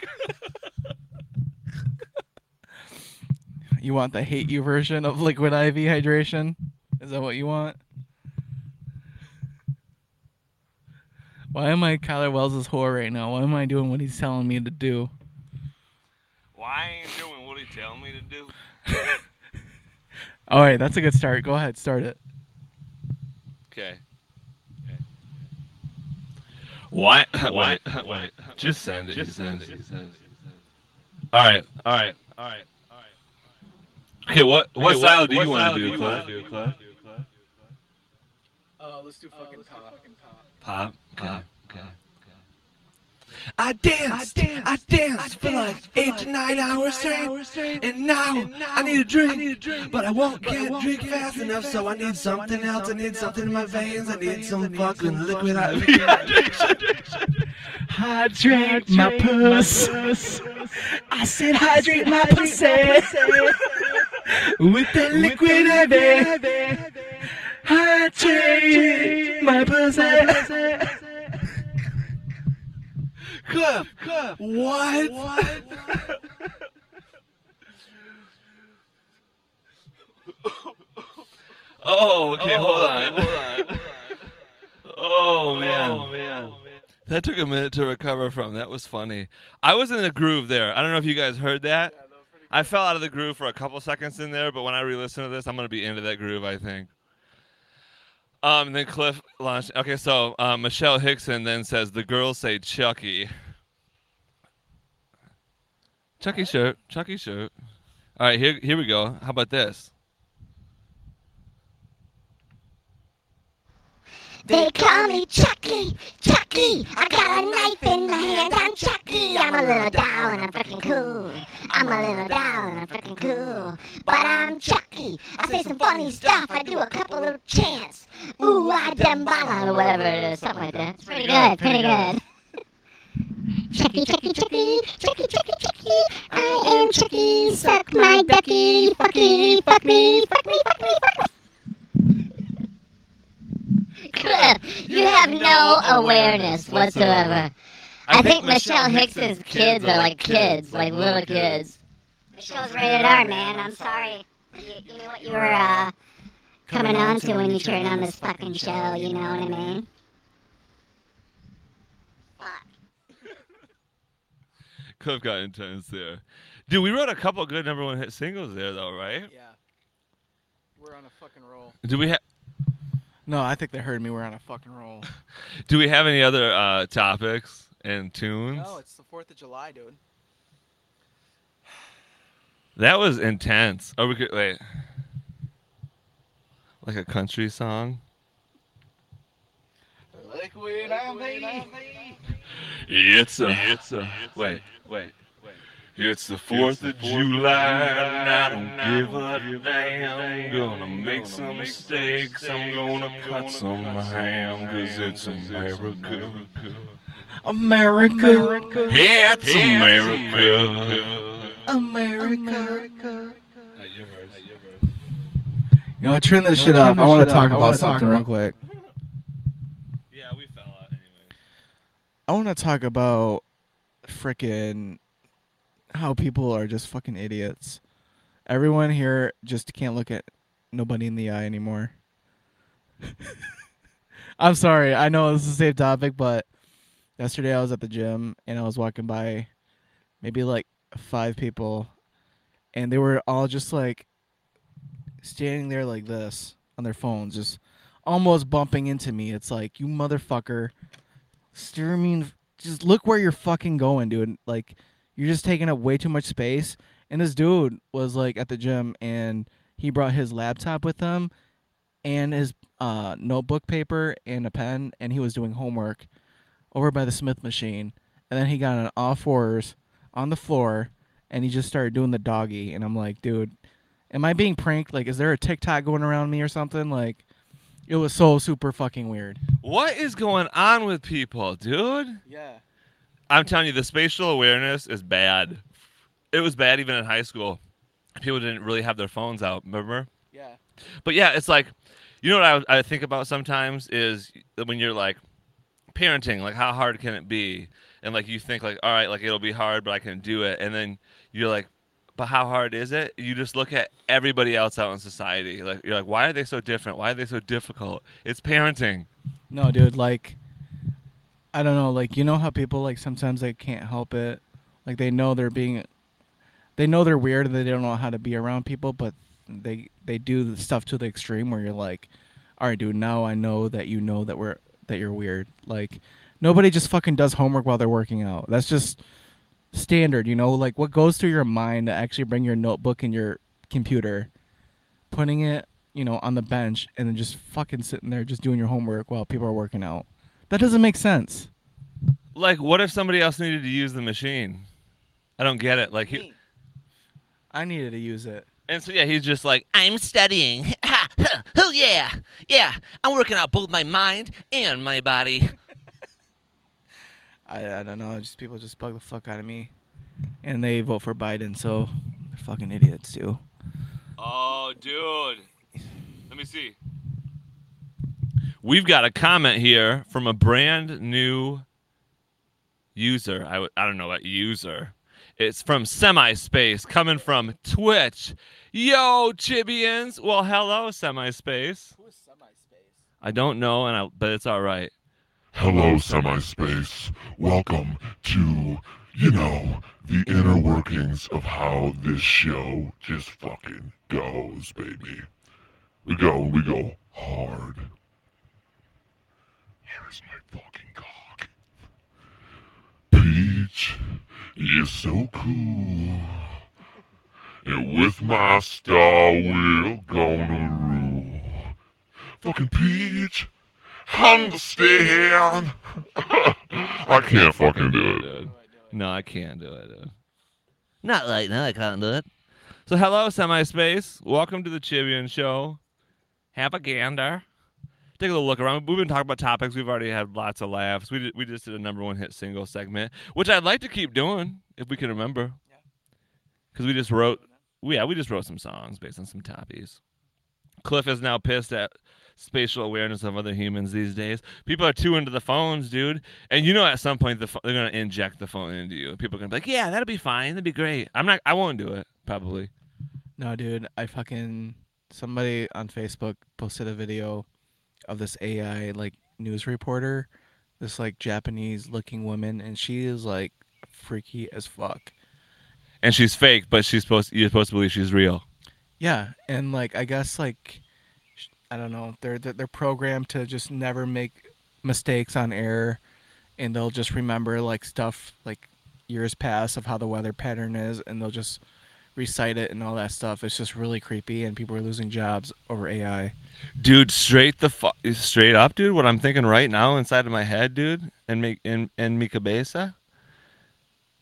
You want the hate you version of liquid I V hydration? Is that what you want? Why am I Kyler Wells' whore right now? Why am I doing what he's telling me to do? Why ain't doing what he's telling me to do? All right, that's a good start. Go ahead, start it. Okay. okay. What? Wait, wait, wait. Just send it. Just send it. Just send it. All right, all right, all right. Okay, what what hey, style what, do you want to do, Cliff? Do, Cliff? Uh, let's do fucking uh, pop. Pop, pop, okay. okay. I danced, I danced, I danced for like eight to nine hours straight, and now I need a drink, but I won't get drink fast enough, so I need something else. I need something in my veins. I need some fucking liquid hydration. Hydrate my puss. I said hydrate my pussy with the liquid I V. Hydrate my pussy. Cliff, Cliff. What? What? oh, okay, oh, hold on. Hold on. Hold on. Oh, man. oh, man. That took a minute to recover from. That was funny. I was in a groove there. I don't know if you guys heard that. Yeah, that was pretty cool. I fell out of the groove for a couple seconds in there, but when I re-listen to this, I'm going to be into that groove, I think. Um, and then Cliff launched. Okay, so uh, Michelle Hickson then says, the girls say Chucky. Chucky shirt. Chucky shirt. All right, here here we go. How about this? They call me Chucky, Chucky. I got a knife in my hand. I'm Chucky. I'm a little doll and I'm freaking cool. I'm a little doll and I'm freaking cool. But I'm Chucky. I say some funny stuff. I do a couple little chants. Ooh, I dembala or whatever it is, something like that. It's pretty good. Pretty good. Chucky, Chucky, Chucky, Chucky, Chucky, Chucky. I am Chucky. Suck my ducky. Fucky, fuck me, fuck me, fuck me, fuck me. Cliff, you have no awareness whatsoever. I think Michelle Hickson's kids are like kids, like little kids. Michelle's rated R, man. I'm sorry. You, you know what you were uh, coming on to when you turned on this fucking show, you know what I mean? Fuck. Cliff got intense there. Dude, we wrote a couple good number one hit singles there, though, right? Yeah. We're on a fucking roll. Do we have... No, I think they heard me. We're on a fucking roll. Do we have any other uh, topics and tunes? No, it's the fourth of July, dude. That was intense. Oh, we could wait. Like a country song. Liquid I V. It's a, it's a, wait, wait, wait. It's the fourth of July, and I don't give a damn. Gonna make some mistakes. I'm gonna cut some ham, 'cause it's America. America. America. Yeah, it's America. America. You know, turn this shit up. I want to talk about something real quick. Yeah, we fell out anyway. I want to talk about frickin' how people are just fucking idiots. Everyone here just can't look at nobody in the eye anymore. I'm sorry. I know this is a safe topic, but yesterday I was at the gym and I was walking by maybe like five people and they were all just like standing there like this on their phones, just almost bumping into me. It's like, you motherfucker, steer me, just look where you're fucking going, dude. Like, you're just taking up way too much space. And this dude was like at the gym and he brought his laptop with him and his uh, notebook paper and a pen, and he was doing homework over by the Smith machine, and then he got on all fours on the floor, and he just started doing the doggy, and I'm like, dude, am I being pranked? Like, is there a TikTok going around me or something? Like, it was so super fucking weird. What is going on with people, dude? Yeah. I'm telling you, the spatial awareness is bad. It was bad even in high school. People didn't really have their phones out, remember? Yeah. But yeah, it's like, you know what I, I think about sometimes is when you're like, parenting, like how hard can it be? And like you think like, all right, like it'll be hard, but I can do it. And then you're like, but how hard is it? You just look at everybody else out in society. Like you're like, why are they so different? Why are they so difficult? It's parenting. No, dude. Like, I don't know. Like, you know how people like sometimes they can't help it. Like they know they're being, they know they're weird and they don't know how to be around people, but they they do the stuff to the extreme where you're like, all right, dude. Now I know that you know that we're. that you're weird. Like, nobody just fucking does homework while they're working out. That's just standard, you know? Like, what goes through your mind to actually bring your notebook and your computer, putting it, you know, on the bench, and then just fucking sitting there just doing your homework while people are working out? That doesn't make sense. Like, what if somebody else needed to use the machine? I don't get it. Like, he... I needed to use it. And so, yeah, he's just like, I'm studying. Ha, ha, oh, yeah. Yeah. I'm working out both my mind and my body. I, I don't know. Just people just bug the fuck out of me. And they vote for Biden, so they're fucking idiots, too. Oh, dude. Let me see. We've got a comment here from a brand new user. I, w- I don't know what user. It's from Semispace, coming from Twitch. Yo, Chibians. Well, hello, Semispace. Who is Semispace? I don't know, and I, but it's all right. Hello, Semispace. Welcome to, you know, the inner workings of how this show just fucking goes, baby. We go, we go hard. Here's my fucking cock. Peach, you're so cool. And with my star, we're gonna rule. Fucking Peach, understand. I can't fucking do it. No, I can't do it. Dude. Not right now, I can't do it. So hello, Semispace. Welcome to the Chibian Show. Have a gander. Take a little look around. We've been talking about topics. We've already had lots of laughs. We did, we just did a number one hit single segment, which I'd like to keep doing if we can remember. Because we just wrote, yeah, we just wrote some songs based on some topics. Cliff is now pissed at spatial awareness of other humans these days. People are too into the phones, dude. And you know, at some point the ph- they're gonna inject the phone into you. People are gonna be like, yeah, that'll be fine. That'll be great. I'm not. I won't do it. Probably. No, dude. I fucking somebody on Facebook posted a video of this A I like news reporter, this like Japanese looking woman, and she is like freaky as fuck. And she's fake, but she's supposed to, you're supposed to believe she's real. Yeah, and like I guess like I don't know, they're they're programmed to just never make mistakes on air, and they'll just remember like stuff like years past of how the weather pattern is, and they'll just recite it and all that stuff. It's just really creepy, and people are losing jobs over A I. Dude, straight the fu- straight up, dude. What I'm thinking right now inside of my head, dude, and make in and mi cabeza.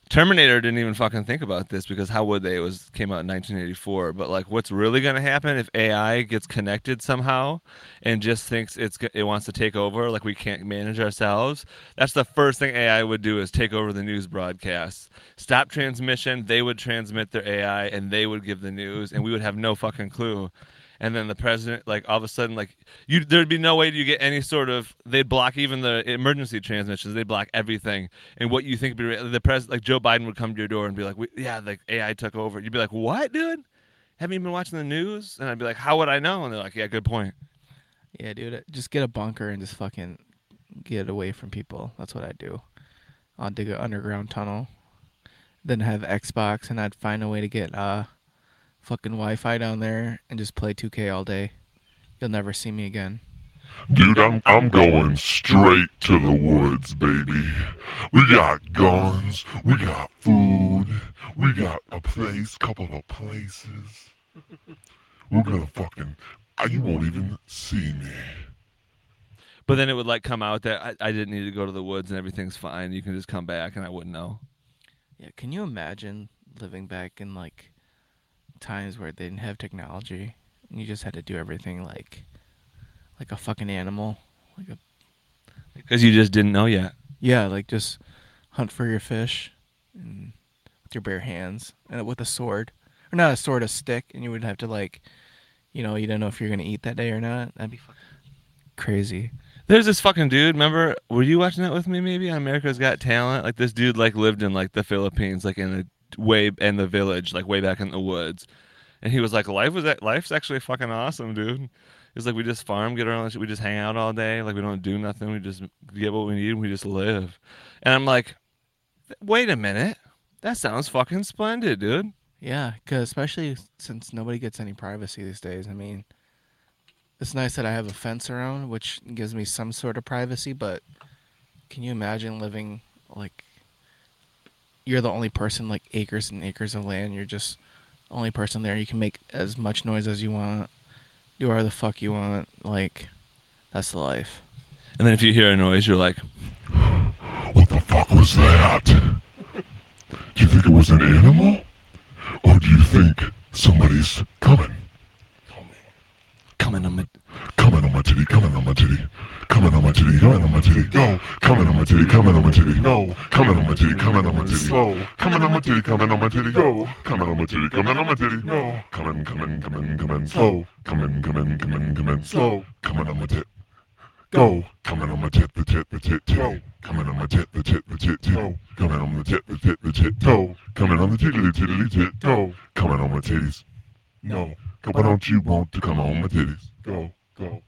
Terminator didn't even fucking think about this, because how would they? It was came out in nineteen eighty-four. But like, what's really gonna happen if A I gets connected somehow and just thinks it's it wants to take over? Like, we can't manage ourselves. That's the first thing A I would do, is take over the news broadcasts. Stop transmission. They would transmit their A I and they would give the news, and we would have no fucking clue. And then the president, like, all of a sudden, like, you, there'd be no way you get any sort of, they'd block even the emergency transmissions. They'd block everything. And what you think, be the president, like, Joe Biden would come to your door and be like, we, yeah, like, A I took over. You'd be like, what, dude? Haven't you been watching the news? And I'd be like, how would I know? And they're like, yeah, good point. Yeah, dude, just get a bunker and just fucking get away from people. That's what I'd do. I'd dig an underground tunnel, then have Xbox, and I'd find a way to get, uh, fucking Wi-Fi down there and just play two K all day. You'll never see me again. Dude, I'm I'm going straight to the woods, baby. We got guns, we got food, we got a place, couple of places. We're gonna fucking, you won't even see me. But then it would like come out that I, I didn't need to go to the woods and everything's fine. You can just come back and I wouldn't know. Yeah, can you imagine living back in like times where they didn't have technology and you just had to do everything like like a fucking animal, like a because like, you just didn't know yet? Yeah, like just hunt for your fish and with your bare hands and with a sword, or not a sword, a stick, and you would have to, like, you know, you don't know if you're gonna eat that day or not. That'd be fucking crazy. There's this fucking dude, remember, were you watching that with me maybe on America's Got Talent? Like, this dude like lived in like the Philippines, like in a way in the village, like way back in the woods, and he was like, life was that life's actually fucking awesome, dude. It's like, we just farm, get our own shit, we just hang out all day, like we don't do nothing, we just get what we need, we just live. And I'm like, wait a minute, that sounds fucking splendid, dude. Yeah, because especially since nobody gets any privacy these days. I mean, it's nice that I have a fence around, which gives me some sort of privacy, but can you imagine living like you're the only person, like acres and acres of land. You're just the only person there. You can make as much noise as you want. Do whatever the fuck you want. Like, that's the life. And then if you hear a noise, you're like, what the fuck was that? Do you think it was an animal? Or do you think somebody's coming? Coming on my... Coming on my titty, coming on my titty. Coming on my titty, coming on my titty. No, coming on my titty, coming on my titty. No, coming on my titty, coming on my titty. Slow, coming on my titty, coming on my titty. Go, coming on my titty, coming on my titty. No, coming, coming, coming, coming. Slow, coming, coming, coming, coming. Slow, coming on my tit. Go, coming on my tit, the tit, the tit, toe. Coming on my tit, the tit, the tit, toe. Coming on the tit, the tit, the tit, toe. Coming on the tiddly, tiddly, tit, toe. Coming on my titties. No. Why don't you want to come on my titties? Go, go.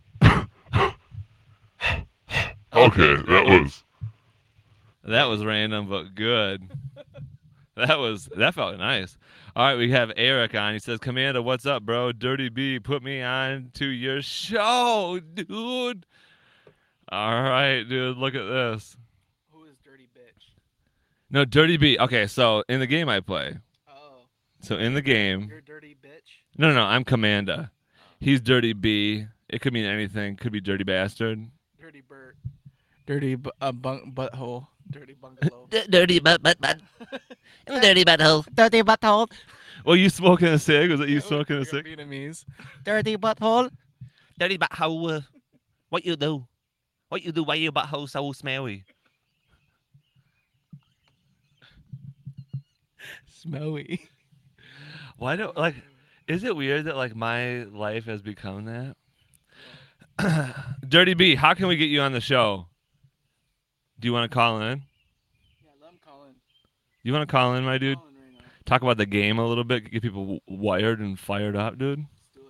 Okay, that was... That was random, but good. That was... That felt nice. All right, we have Eric on. He says, Commander, what's up, bro? Dirty B, put me on to your show, dude. All right, dude, look at this. Who is Dirty Bitch? No, Dirty B. Okay, so in the game I play. Oh. So in the game... You're Dirty Bitch? No, no, no, I'm Commander. He's Dirty B. It could mean anything. Could be Dirty Bastard. Dirty Bert. Dirty b- uh, bunk butthole. Dirty bungalow. D- dirty butt butt butt. Dirty butthole. Dirty butthole. Well, you smoking a cig? Was it you smoking a cig? Vietnamese. Dirty butthole. Dirty butthole. What you do? What you do? Why your butthole so smelly? Smelly. Why do like? Is it weird that, like, my life has become that? Yeah. Dirty B, how can we get you on the show? Do you want to call in? Yeah, I love calling. You want to call in, my dude? Right, talk about the game a little bit. Get people wired and fired up, dude. Let's do it.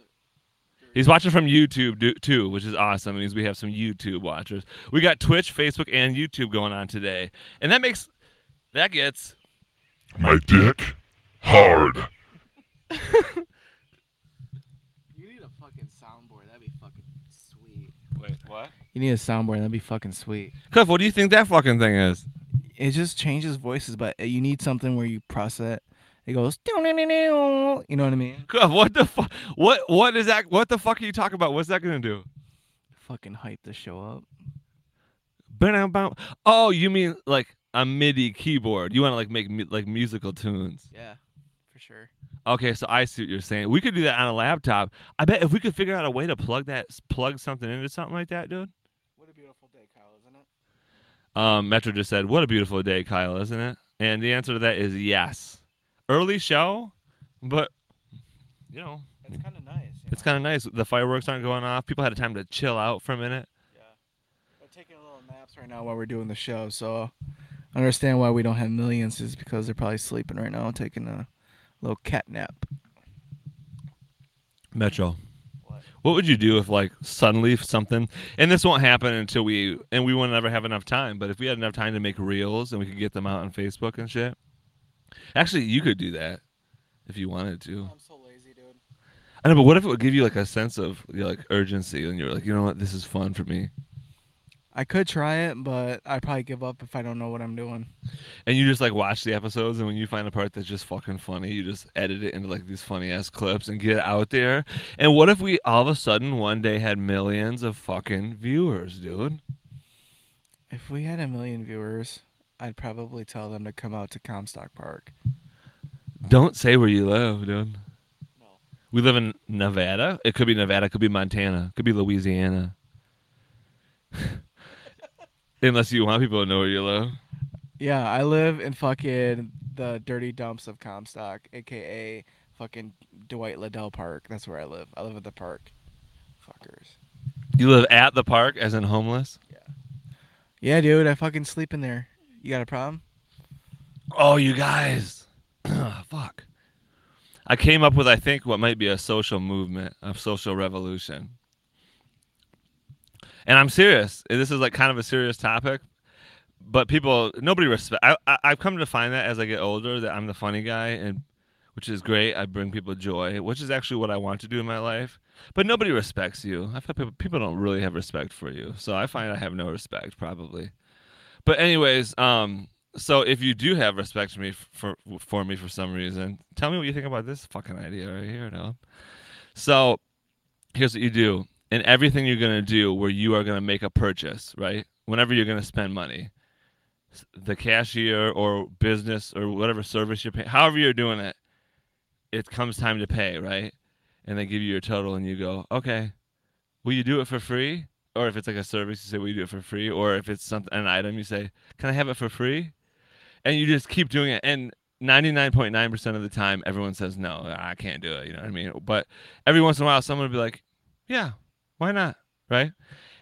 Dirty. He's watching from YouTube, do, too, which is awesome. It means we have some YouTube watchers. We got Twitch, Facebook, and YouTube going on today. And that makes... That gets... My dick hard. Wait, what? You need a soundboard. That'd be fucking sweet. Cuff, what do you think that fucking thing is? It just changes voices, but you need something where you process It goes, you know what I mean? God, what the fuck? What what is that? What the fuck are you talking about? What's that gonna do? Fucking hype the show up. Oh, you mean like a MIDI keyboard? You want to like make mu- like musical tunes? Yeah, for sure. Okay, so I see what you're saying. We could do that on a laptop. I bet if we could figure out a way to plug that, plug something into something like that, dude. What a beautiful day, Kyle, isn't it? Um, Metro just said, "What a beautiful day, Kyle, isn't it?" And the answer to that is yes. Early show, but you know, it's kind of nice. It's kind of nice. The fireworks aren't going off. People had a time to chill out for a minute. Yeah, they're taking little naps right now while we're doing the show. So I understand why we don't have millions is because they're probably sleeping right now, taking a little cat nap. Metro, what? What would you do if like suddenly something, and this won't happen until we, and we will never have enough time, but if we had enough time to make reels and we could get them out on Facebook and shit. Actually, you could do that if you wanted to. I'm so lazy, dude. I know, but what if it would give you like a sense of you know, like urgency and you're like, you know what, this is fun for me. I could try it, but I'd probably give up if I don't know what I'm doing. And you just like watch the episodes, and when you find a part that's just fucking funny, you just edit it into like these funny ass clips and get it out there. And what if we all of a sudden one day had millions of fucking viewers, dude? If we had a million viewers, I'd probably tell them to come out to Comstock Park. Don't say where you live, dude. No. We live in Nevada. It could be Nevada, it could be Montana, it could be Louisiana. Unless you want people to know where you live. Yeah, I live in fucking the dirty dumps of Comstock, a k a fucking Dwight Liddell Park. That's where I live. I live at the park. Fuckers. You live at the park as in homeless? Yeah. Yeah, dude. I fucking sleep in there. You got a problem? Oh, you guys. Fuck. I came up with, I think, what might be a social movement, a social revolution. And I'm serious. This is like kind of a serious topic, but people, nobody respect. I, I, I've come to find that as I get older, that I'm the funny guy, and which is great. I bring people joy, which is actually what I want to do in my life. But nobody respects you. I feel people, people don't really have respect for you, so I find I have no respect probably. But anyways, um, so if you do have respect for me for for me for some reason, tell me what you think about this fucking idea right here, Dylan. So here's what you do. And everything you're going to do where you are going to make a purchase, right? Whenever you're going to spend money, the cashier or business or whatever service you're paying, however you're doing it, it comes time to pay, right? And they give you your total and you go, okay, will you do it for free? Or if it's like a service, you say, will you do it for free? Or if it's something, an item, you say, can I have it for free? And you just keep doing it. And ninety-nine point nine percent of the time, everyone says, no, I can't do it. You know what I mean? But every once in a while, someone will be like, yeah. Why not, right?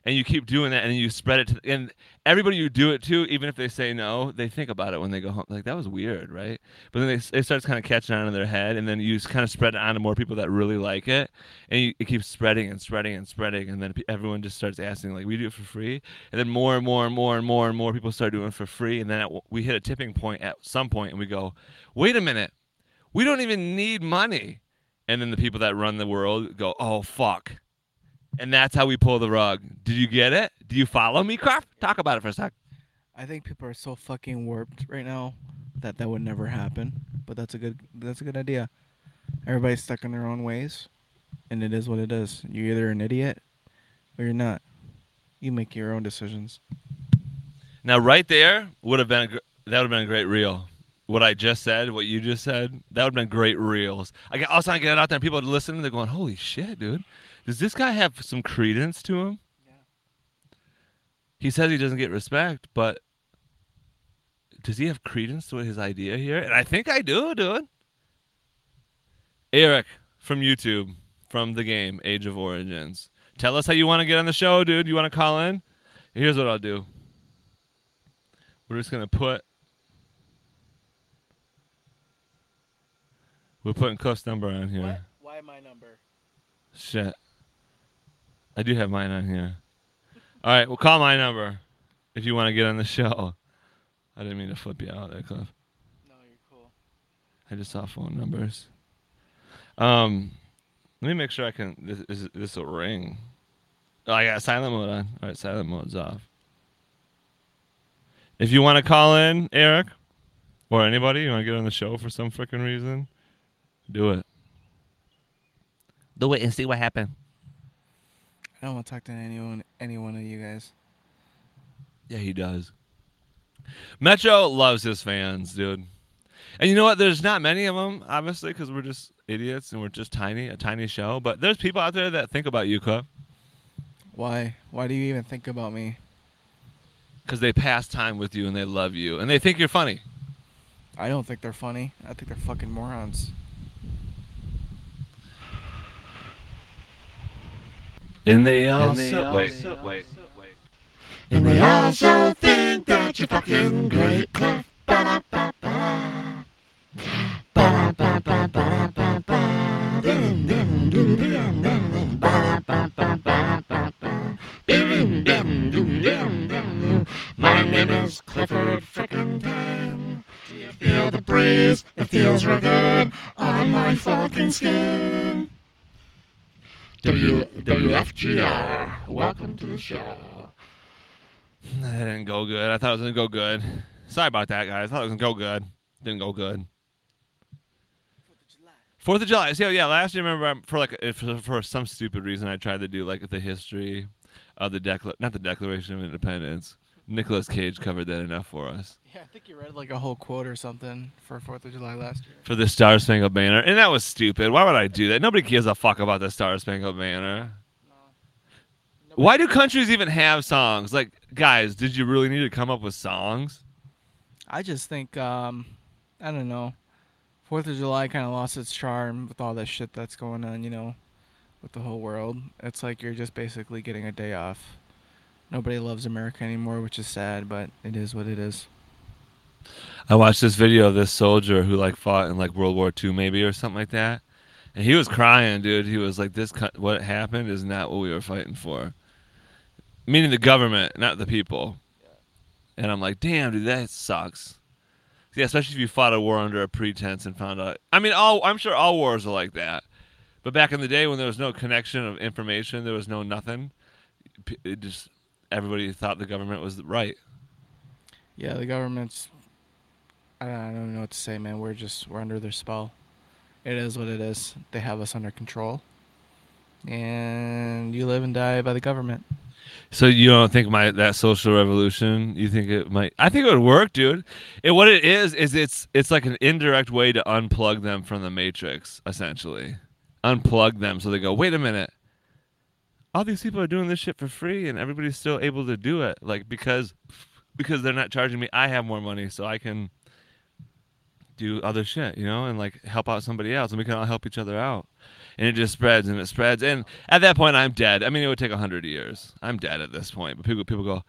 And you keep doing that, and you spread it to, and everybody you do it to, even if they say no, they think about it when they go home. Like, that was weird, right? But then they, it starts kind of catching on in their head, and then you just kind of spread it on to more people that really like it, and you, it keeps spreading and spreading and spreading, and then everyone just starts asking, like, we do it for free? And then more and more and more and more and more people start doing it for free, and then at, we hit a tipping point at some point, and we go, wait a minute, we don't even need money. And then the people that run the world go, oh, fuck. And that's how we pull the rug. Did you get it? Do you follow me, Croft? Talk about it for a sec. I think people are so fucking warped right now that that would never happen. But that's a good that's a good idea. Everybody's stuck in their own ways, and it is what it is. You're either an idiot or you're not. You make your own decisions. Now, right there would have been a, that would have been a great reel. What I just said, what you just said, that would have been great reels. I also I get it out there, and people are listening. They're going, "Holy shit, dude." Does this guy have some credence to him? Yeah. He says he doesn't get respect, but does he have credence to his idea here? And I think I do, dude. Eric from YouTube, from the game Age of Origins. Tell us how you want to get on the show, dude. You want to call in? Here's what I'll do. We're just going to put... We're putting Cliff's number on here. What? Why my number? Shit. I do have mine on here. All right, well, call my number if you want to get on the show. I didn't mean to flip you out there, Cliff. No, you're cool. I just saw phone numbers. Um, let me make sure I can. This this, this will ring. Oh, I got silent mode on. All right, silent mode's off. If you want to call in, Eric, Or anybody you want to get on the show for some freaking reason, do it. Do it and see what happens. I don't want to talk to anyone, any one of you guys. Yeah, he does. Metro loves his fans, dude. And you know what? There's not many of them, obviously, because we're just idiots and we're just tiny, a tiny show. But there's people out there that think about you, Cup. Why? Why do you even think about me? Because they pass time with you and they love you. And they think you're funny. I don't think they're funny. I think they're fucking morons. And they also... Wait, wait, wait. And they also think that you're fucking great, Cliff. Ba-da-ba-ba. Ba-da-ba-ba-ba-ba-ba. Din-din-din-din-din. Ba-da-ba-ba-ba-ba-ba. Din-din-din-din-din. My name is Clifford frickin' Tan. Do you feel the breeze? It feels real good on my fucking skin. W F G R, welcome to the show. That didn't go good. I thought it was going to go good. Sorry about that, guys. I thought it was going to go good. Didn't go good. Fourth of July. So, yeah, last year, remember, for like for, for some stupid reason, I tried to do like the history of the Decla- not the Declaration of Independence. Nicolas Cage covered that enough for us. Yeah, I think you read like a whole quote or something for Fourth of July last year. For the Star Spangled Banner. And that was stupid. Why would I do that? Nobody gives a fuck about the Star Spangled Banner. No. Why do countries even have songs? Like, guys, did you really need to come up with songs? I just think, um, I don't know. Fourth of July kind of lost its charm with all that shit that's going on, you know, with the whole world. It's like you're just basically getting a day off. Nobody loves America anymore, which is sad, but it is what it is. I watched this video of this soldier who like fought in like World War Two maybe or something like that, and he was crying, dude. He was like, "This what happened is not what we were fighting for," meaning the government, not the people. Yeah. And I'm like, "Damn, dude, that sucks." Yeah, especially if you fought a war under a pretense and found out. I mean, all I'm sure all wars are like that, but back in the day when there was no connection of information, there was no nothing. It just everybody thought the government was right. Yeah, the government's... I don't know what to say, man. We're just... We're under their spell. It is what it is. They have us under control. And you live and die by the government. So you don't think my that social revolution, you think it might... I think it would work, dude. It, what it is, is it's it's like an indirect way to unplug them from the Matrix, essentially. Unplug them so they go, wait a minute. All these people are doing this shit for free, and everybody's still able to do it. Like, because because they're not charging me, I have more money, so I can do other shit, you know, and, like, help out somebody else, and we can all help each other out. And it just spreads, and it spreads. And at that point, I'm dead. I mean, it would take one hundred years. I'm dead at this point. But people people go,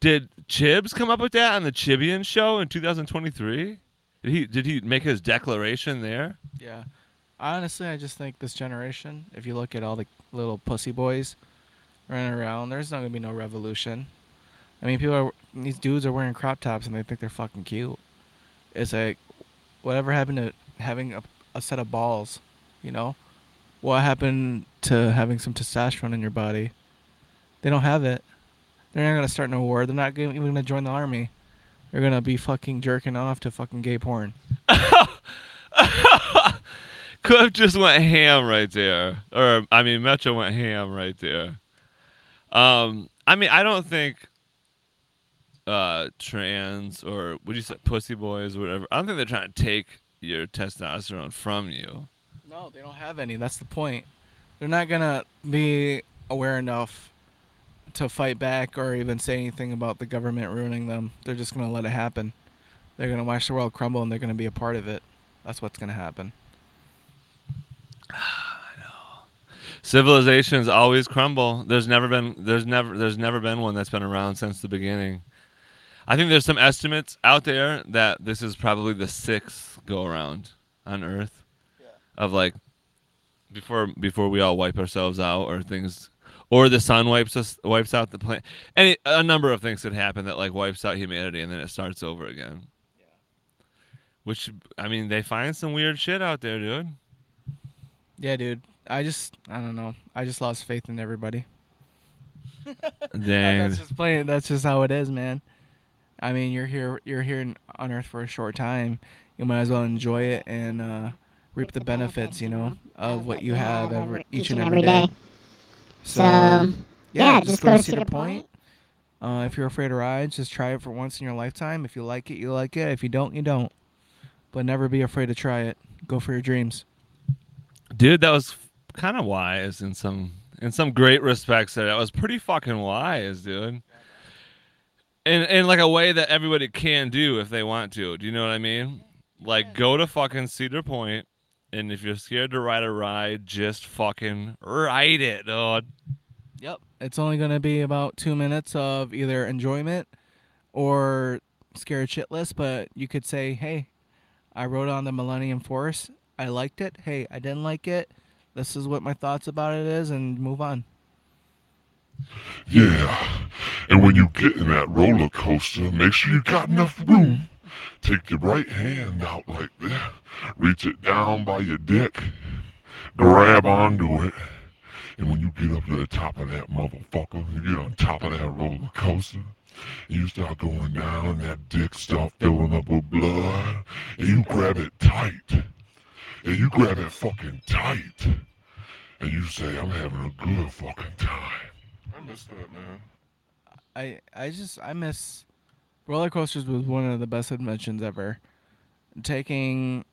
did Chibs come up with that on the Chibian Show in two thousand twenty-three? Did he, did he make his declaration there? Yeah. Honestly, I just think this generation, if you look at all the little pussy boys running around, there's not going to be no revolution. I mean, people are, these dudes are wearing crop tops and they think they're fucking cute. It's like, whatever happened to having a, a set of balls, you know? What happened to having some testosterone in your body? They don't have it. They're not going to start no war. They're not even going to join the army. They're going to be fucking jerking off to fucking gay porn. Cliff just went ham right there. Or, I mean, Metro went ham right there. Um, I mean, I don't think uh, trans or, would you say, pussy boys or whatever, I don't think they're trying to take your testosterone from you. No, they don't have any. That's the point. They're not going to be aware enough to fight back or even say anything about the government ruining them. They're just going to let it happen. They're going to watch the world crumble, and they're going to be a part of it. That's what's going to happen. I know. Civilizations always crumble. There's never been there's never there's never been one that's been around since the beginning. I think there's some estimates out there that this is probably the sixth go around on Earth. Yeah. Of like before before we all wipe ourselves out or things or the sun wipes us wipes out the planet. Any a number of things could happen that like wipes out humanity and then it starts over again. Yeah. Which I mean they find some weird shit out there, dude. Yeah, dude. I just, I don't know. I just lost faith in everybody. Dang. That's just plain. That's just how it is, man. I mean, you're here, you're here on Earth for a short time. You might as well enjoy it and uh, reap the benefits, you know, of what you have every, each and every day. So, yeah, yeah just go to Cedar Point. Uh, if you're afraid of rides, just try it for once in your lifetime. If you like it, you like it. If you don't, you don't. But never be afraid to try it. Go for your dreams. Dude, that was kind of wise in some in some great respects. That was pretty fucking wise, dude. In, in like a way that everybody can do if they want to. Do you know what I mean? Like, go to fucking Cedar Point, and if you're scared to ride a ride, just fucking ride it, dude. Yep. It's only going to be about two minutes of either enjoyment or scared shitless, but you could say, hey, I rode on the Millennium Force. I liked it. Hey, I didn't like it. This is what my thoughts about it is, and move on. Yeah. And when you get in that roller coaster, make sure you got enough room. Take your right hand out like that. Reach it down by your dick. Grab onto it. And when you get up to the top of that motherfucker, you get on top of that roller coaster. And you start going down, and that dick start filling up with blood. And you grab it tight. And you grab it fucking tight. And you say, I'm having a good fucking time. I miss that, man. I I just I miss roller coasters. Was one of the best inventions ever. Taking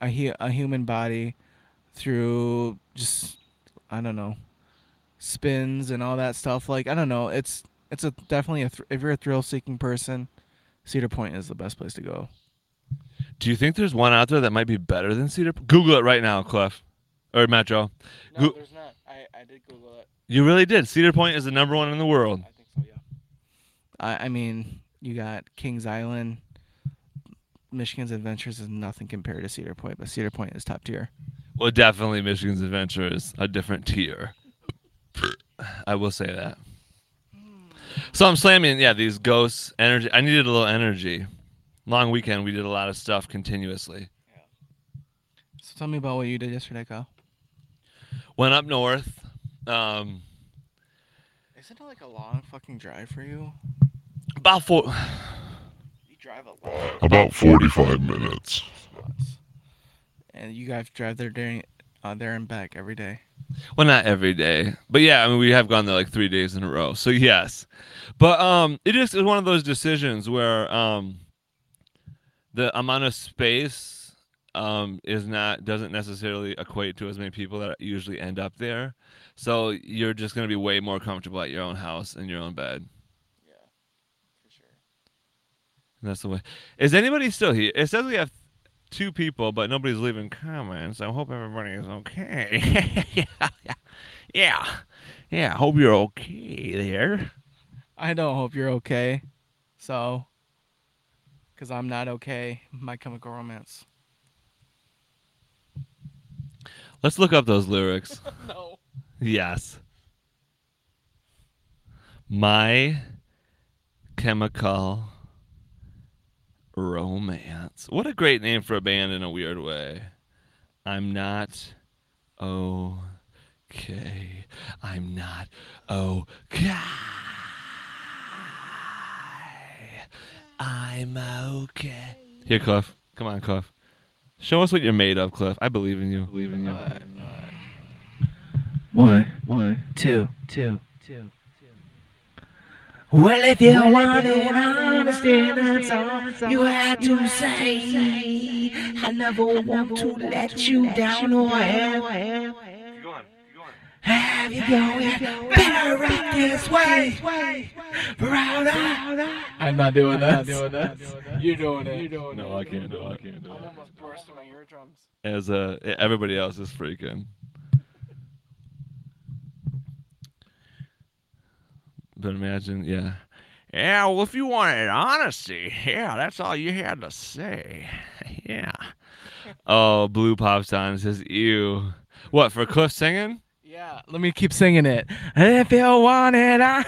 a hu- a human body through just I don't know spins and all that stuff. Like I don't know. It's it's a definitely a th- if you're a thrill seeking person, Cedar Point is the best place to go. Do you think there's one out there that might be better than Cedar Point? Google it right now, Cliff or Macho. No, Go- there's not. I, I did Google it. You really did. Cedar Point is the number one in the world. I think so, yeah. I, I mean, you got Kings Island. Michigan's Adventures is nothing compared to Cedar Point, but Cedar Point is top tier. Well, definitely Michigan's Adventures, a different tier. I will say that. So I'm slamming, yeah, these ghosts, energy. I needed a little energy. Long weekend, we did a lot of stuff continuously. Yeah. So tell me about what you did yesterday, Kyle. Went up north. Um, Isn't it like a long fucking drive for you? About four. You drive a lot. About forty-five minutes. And you guys drive there during, uh, there and back every day. Well, not every day, but yeah, I mean we have gone there like three days in a row. So yes, but um, it is one of those decisions where um, the amount of space um is not doesn't necessarily equate to as many people that usually end up there. So you're just going to be way more comfortable at your own house and your own bed. Yeah, for sure. And that's the way. Is anybody still here? It says we have two people, but nobody's leaving comments. I hope everybody is okay. yeah, yeah, yeah. Hope you're okay there. I don't hope you're okay. So, because I'm not okay. My Chemical Romance. Let's look up those lyrics. No. Yes. My Chemical Romance. What a great name for a band in a weird way. I'm not okay. I'm not okay. I'm okay. Here, Cliff. Come on, Cliff. Show us what you're made of, Cliff. I believe in you. I believe in you. I'm not. One, one, two, two, two, two. Well, if you wanted honesty, that's all you had to say. I never want to let you down or ever. Keep going, keep going. Have you going better right this way? Brother. I'm not doing that. You're doing it. You're doing it. No, I can't do it. I can't do it. I'm almost bursting my eardrums. As uh, everybody else is freaking. But imagine, yeah. Yeah, well, if you wanted honesty, yeah, that's all you had to say. Yeah. Oh, Blue pops on and says, ew. What, for Cliff singing? Yeah, let me keep singing it. If you wanted I...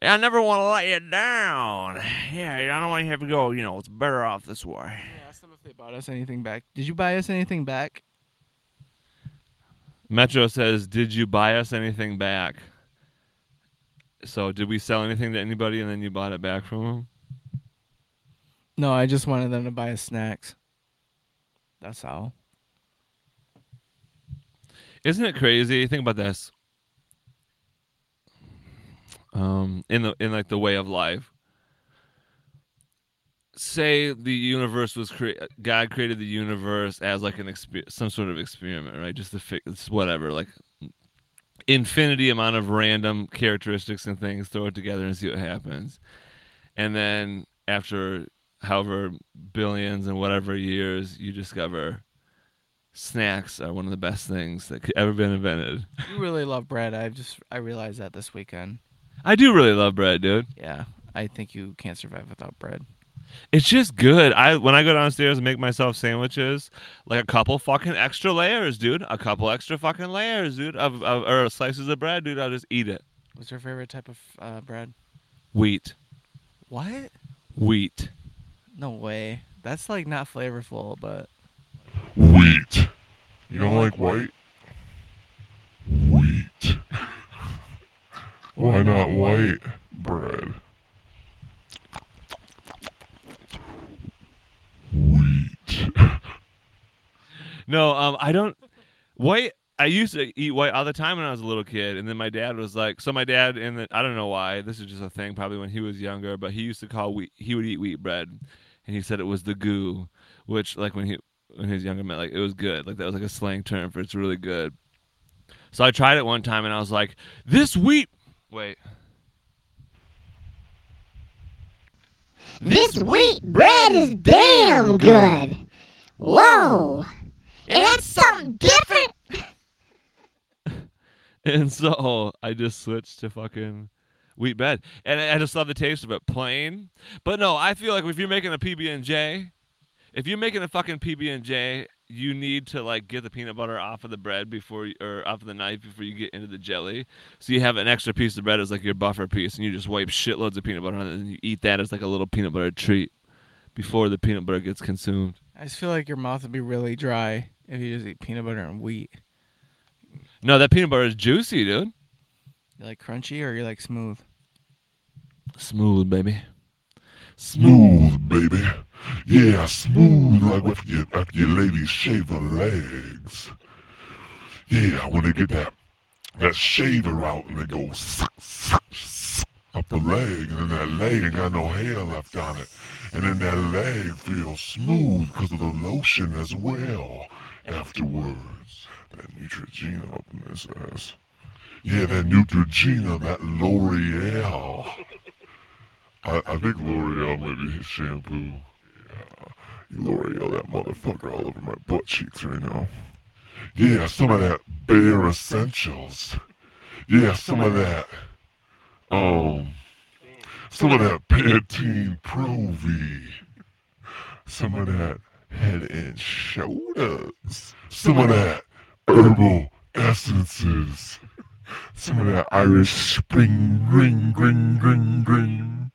I never want to let you down. Yeah, I don't want you to have to go, you know, it's better off this way. Yeah, ask them if they bought us anything back. Did you buy us anything back? Metro says, did you buy us anything back? So did we sell anything to anybody and then you bought it back from them? No, I just wanted them to buy us snacks. That's all. Isn't it crazy? Think about this. Um, in the in like the way of life. Say the universe was created. God created the universe as like an exper- some sort of experiment, right? Just to fix whatever, like infinity amount of random characteristics and things. Throw it together and see what happens. And then after however billions and whatever years, you discover snacks are one of the best things that could ever been invented. You really love bread. I just I realized that this weekend. I do really love bread, dude. Yeah, I think you can't survive without bread. It's just good. I when I go downstairs and make myself sandwiches, like a couple fucking extra layers, dude. A couple extra fucking layers, dude, of, of or slices of bread, dude. I'll just eat it. What's your favorite type of uh, bread? Wheat. What? Wheat. No way. That's like not flavorful, but. Wheat. You don't like white? Wheat. Why not white bread? Wheat. No, um, I don't. White. I used to eat white all the time when I was a little kid, and then my dad was like, so my dad, and the, I don't know why, this is just a thing probably when he was younger, but he used to call wheat, he would eat wheat bread, and he said it was the goo, which like when he when he was younger meant like it was good, like that was like a slang term for it's really good. So I tried it one time, and I was like, this wheat, wait, this wheat bread is damn good. Whoa, and that's something different. And so I just switched to fucking wheat bread, and I just love the taste of it, plain. But no, I feel like if you're making a P B and J, if you're making a fucking P B and J, you need to like get the peanut butter off of the bread before, you, or off of the knife before you get into the jelly. So you have an extra piece of bread as like your buffer piece, and you just wipe shitloads of peanut butter on it, and you eat that as like a little peanut butter treat before the peanut butter gets consumed. I just feel like your mouth would be really dry if you just eat peanut butter and wheat. No, that peanut butter is juicy, dude. You like crunchy or you like smooth? Smooth, baby. Smooth, baby. Yeah, smooth like with your, like your ladies shave her legs. Yeah, when they get that that shaver out and they go suck, suck, suck up the leg, and then that leg ain't got no hair left on it, and then that leg feels smooth because of the lotion as well afterwards. That Neutrogena up in this ass. Yeah, that Neutrogena, that L'Oreal. I, I think L'Oreal may be his shampoo. Yeah. L'Oreal, that motherfucker all over my butt cheeks right now. Yeah, some of that Bare Essentials. Yeah, some of that, um, some of that Pantene Pro-V. Some of that Head and Shoulders. Some of that Herbal Essences. Some of that Irish Spring, ring, ring, ring, ring.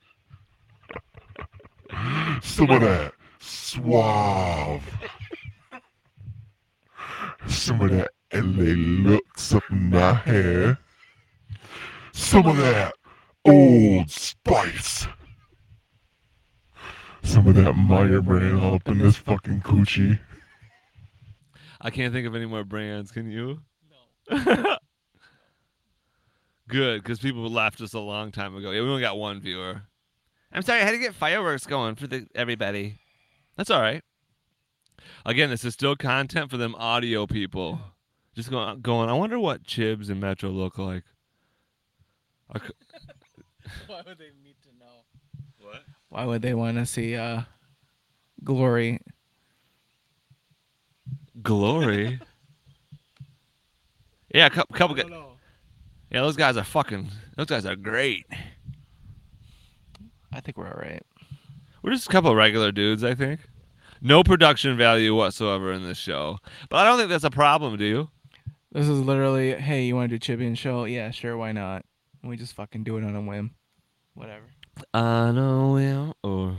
Some of that Suave. Some of that L A Looks up in my hair. Some of that Old Spice. Some of that Meyer brand up in this fucking coochie. I can't think of any more brands, can you? No. Good, because people left us a long time ago. Yeah, we only got one viewer. I'm sorry, I had to get fireworks going for the everybody. That's all right. Again, this is still content for them audio people. Just going, going I wonder what Chibs and Metro look like. I c- Why would they need to know? What? Why would they want to see uh, glory? Glory? Yeah, a couple, couple guys. Yeah, those guys are fucking. Those guys are great. I think we're all right. We're just a couple of regular dudes, I think. No production value whatsoever in this show. But I don't think that's a problem, do you? This is literally, hey, you want to do a Chibian show? Yeah, sure, why not? And we just fucking do it on a whim. Whatever. On a whim or...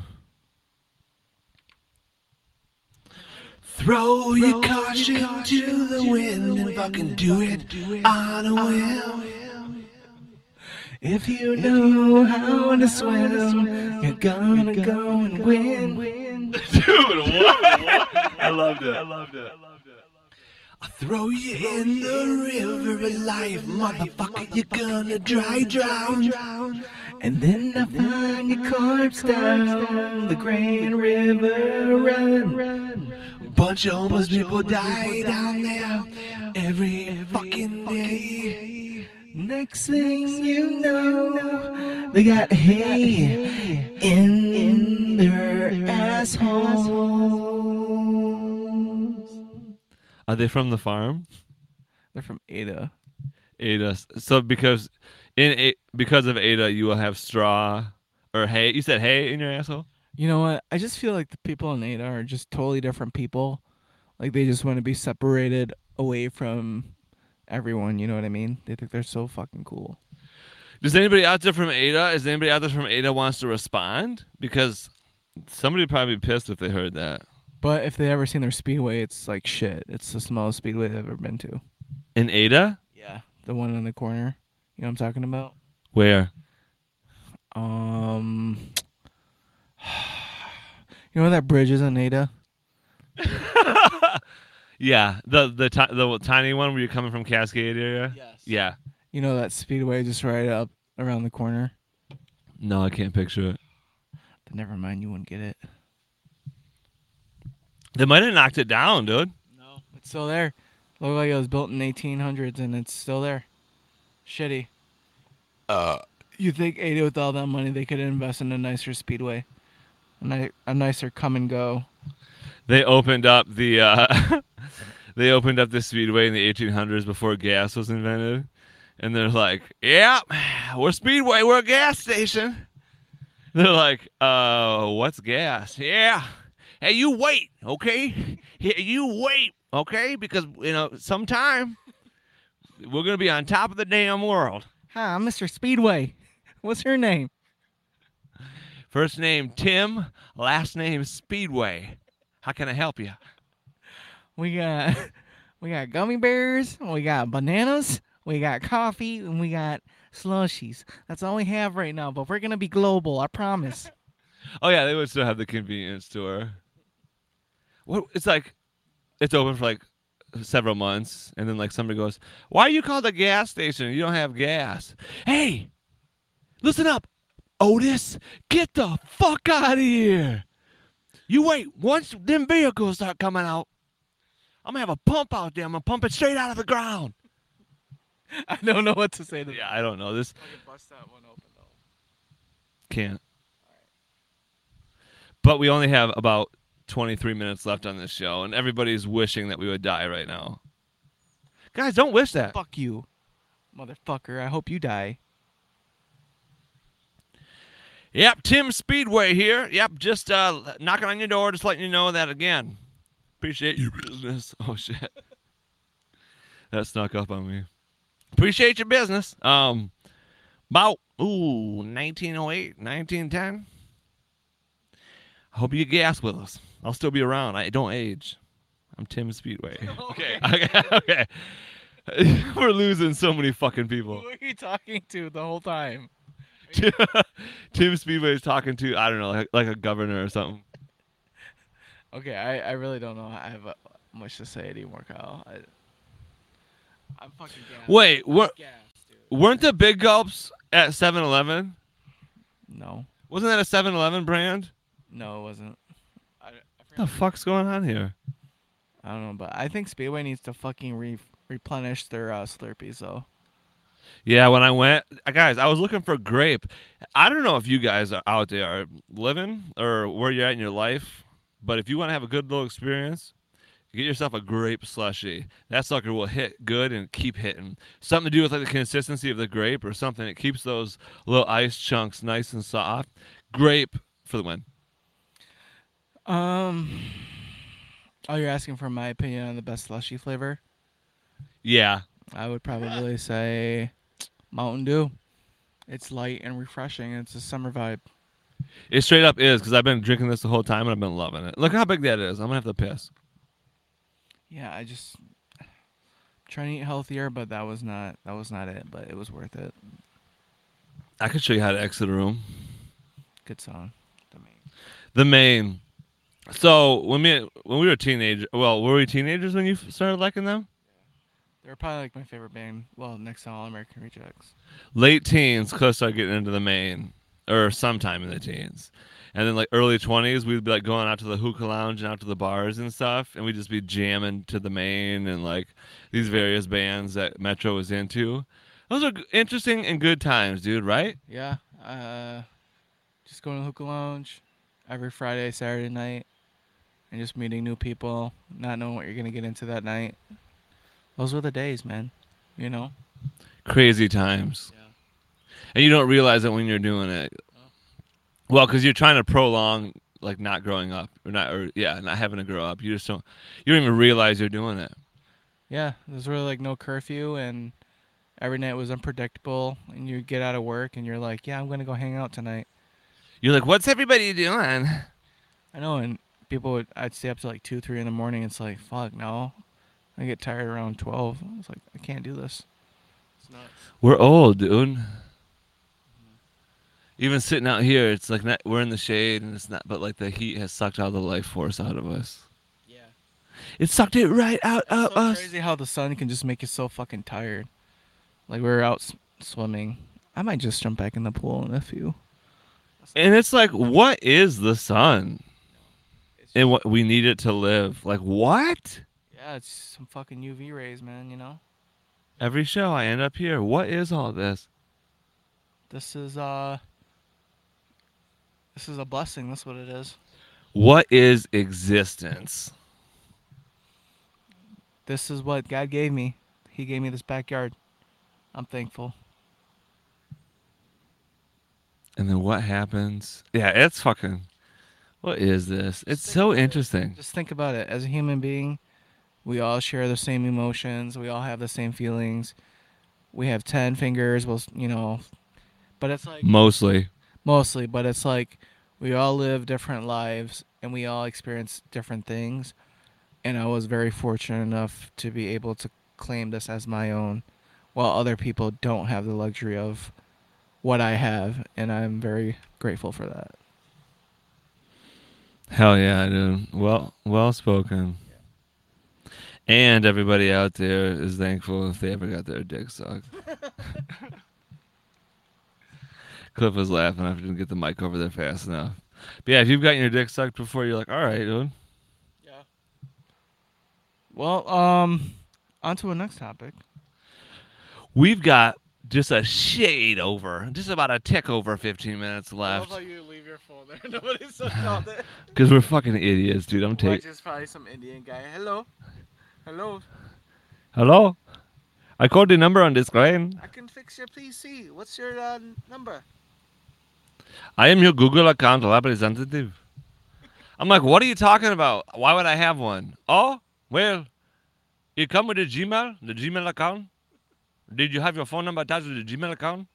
Throw your caution to the wind and fucking do it on a whim. If you if know, know how to swim, how to swim you're gonna go, go and win. win. Dude, what? I loved it. I loved it. I'll throw you throw in you the river of life, motherfucker. You're gonna dry drown. drown. And then I'll find your corpse down, down the Grand River. Run, run. Bunch of homeless people die down there every, every fucking day. Next thing you know, they got hay in, in their assholes. Are they from the farm? They're from Ada. Ada. So because in a, because of Ada, you will have straw or hay. You said hay in your asshole? You know what? I just feel like the people in Ada are just totally different people. Like, they just want to be separated away from everyone. You know what I mean? They think they're so fucking cool. Does anybody out there from Ada, is anybody out there from Ada wants to respond? Because somebody would probably be pissed if they heard that. But if they ever seen their Speedway, it's like shit. It's the smallest Speedway they've ever been to. In Ada? Yeah. The one in the corner. You know what I'm talking about? Where? Um... You know where that bridge is on Ada? Yeah, the the t- the tiny one where you're coming from Cascade area. Yes. Yeah. You know that Speedway just right up around the corner? No, I can't picture it. Then never mind, you wouldn't get it. They might have knocked it down, dude. No, it's still there. Looked like it was built in eighteen hundreds, and it's still there. Shitty. Uh. You think Ada, with all that money, they could invest in a nicer Speedway, a, ni- a nicer come and go. They opened up the uh, they opened up the Speedway in the eighteen hundreds before gas was invented, and they're like, "Yeah, we're Speedway, we're a gas station." They're like, "Uh, what's gas? Yeah, hey, you wait, okay? Hey, you wait, okay? Because you know, sometime we're gonna be on top of the damn world." Hi, I'm Mister Speedway. What's her name? First name Tim, last name Speedway. How can I help you? We got we got gummy bears, we got bananas, we got coffee, and we got slushies. That's all we have right now, but we're gonna be global, I promise. Oh yeah, they would still have the convenience store. What it's like it's open for like several months, and then like somebody goes, "Why are you called a gas station? You don't have gas." Hey! Listen up, Otis. Get the fuck out of here. You wait. Once them vehicles start coming out, I'm going to have a pump out there. I'm going to pump it straight out of the ground. I don't know what to say to that. Yeah, I don't know. This. I can bust that one open, though. Can't. All right. But we only have about twenty-three minutes left on this show, and everybody's wishing that we would die right now. Guys, don't wish that. Fuck you, motherfucker. I hope you die. Yep, Tim Speedway here. Yep, just uh, knocking on your door, just letting you know that again. Appreciate your business. Oh, shit. That snuck up on me. Appreciate your business. Um, about, ooh, nineteen oh eight, nineteen ten. I hope you get gas with us. I'll still be around. I don't age. I'm Tim Speedway. Okay. Okay. Okay. We're losing so many fucking people. Who are you talking to the whole time? Tim Speedway is talking to, I don't know, like, like a governor or something. Okay, I, I really don't know. I have uh, much to say anymore, Kyle. I, I'm fucking gassed. Wait, were, gassed, weren't the Big Gulps at seven eleven? No. Wasn't that a seven eleven brand? No, it wasn't. I, I what the fuck's going on here? I don't know, but I think Speedway needs to fucking re- replenish their uh, Slurpees, though. Yeah, when I went, guys, I was looking for grape. I don't know if you guys are out there are living or where you're at in your life, but if you want to have a good little experience, get yourself a grape slushie. That sucker will hit good and keep hitting. Something to do with like the consistency of the grape or something. It keeps those little ice chunks nice and soft. Grape for the win. Um, oh, you're asking for my opinion on the best slushie flavor? Yeah. I would probably say Mountain Dew. It's light and refreshing. It's a summer vibe. It straight up is, because I've been drinking this the whole time, and I've been loving it. Look how big that is. I'm going to have to piss. Yeah, I just I'm trying to eat healthier, but that was not that was not it, but it was worth it. I could show you how to exit a room. Good song. The Main. The Main. So when we when we were teenagers, well, were we teenagers when you started liking them? They were probably like my favorite band. Well, next to All American Rejects. Late teens, cause started getting into The Main, or sometime in the teens, and then like early twenties, we'd be like going out to the hookah lounge and out to the bars and stuff, and we'd just be jamming to The Main and like these various bands that Metro was into. Those are interesting and good times, dude. Right? Yeah. Uh, just going to the hookah lounge every Friday, Saturday night, and just meeting new people, not knowing what you're gonna get into that night. Those were the days, man. You know? Crazy times. Yeah. And you don't realize it when you're doing it. Oh. Well, because you're trying to prolong, like, not growing up. Or, not, or yeah, not having to grow up. You just don't... You don't even realize you're doing it. Yeah. There's really, like, no curfew, and every night was unpredictable. And you get out of work, and you're like, yeah, I'm going to go hang out tonight. You're like, what's everybody doing? I know, and people would... I'd stay up till, like, two, three in the morning. It's like, fuck, no. I get tired around twelve. I was like, I can't do this. It's nuts. We're old, dude. Even sitting out here, it's like not, we're in the shade, and it's not. But like the heat has sucked all the life force out of us. Yeah. It sucked it right out it's of so us. It's crazy how the sun can just make you so fucking tired. Like we were out s- swimming. I might just jump back in the pool in a few. And it's like, what is the sun? And what we need it to live. Like what? Yeah, it's some fucking U V rays, man, you know? Every show I end up here. What is all this? This is, uh... This is a blessing. That's what it is. What is existence? This is what God gave me. He gave me this backyard. I'm thankful. And then what happens? Yeah, it's fucking... What is this? It's so interesting. Just think about it. As a human being... We all share the same emotions. We all have the same feelings. We have ten fingers. Well, you know, but it's like mostly, mostly. But it's like we all live different lives, and we all experience different things. And I was very fortunate enough to be able to claim this as my own, while other people don't have the luxury of what I have, and I'm very grateful for that. Hell yeah, dude! Well, well spoken. And everybody out there is thankful if they ever got their dick sucked. Cliff was laughing. I didn't get the mic over there fast enough. But yeah, if you've gotten your dick sucked before, you're like, all right, dude. Yeah. Well, um, on to the next topic. We've got just a shade over, just about a tick over fifteen minutes left. I love how you leave your phone there. Nobody's so called it. Because we're fucking idiots, dude. I'm taking. There's probably some Indian guy. Hello. Hello. Hello. I called the number on the screen. I can fix your P C. What's your uh, number? I am your Google account representative. I'm like, what are you talking about? Why would I have one? Oh, well, you come with the Gmail, the Gmail account. Did you have your phone number attached to the Gmail account?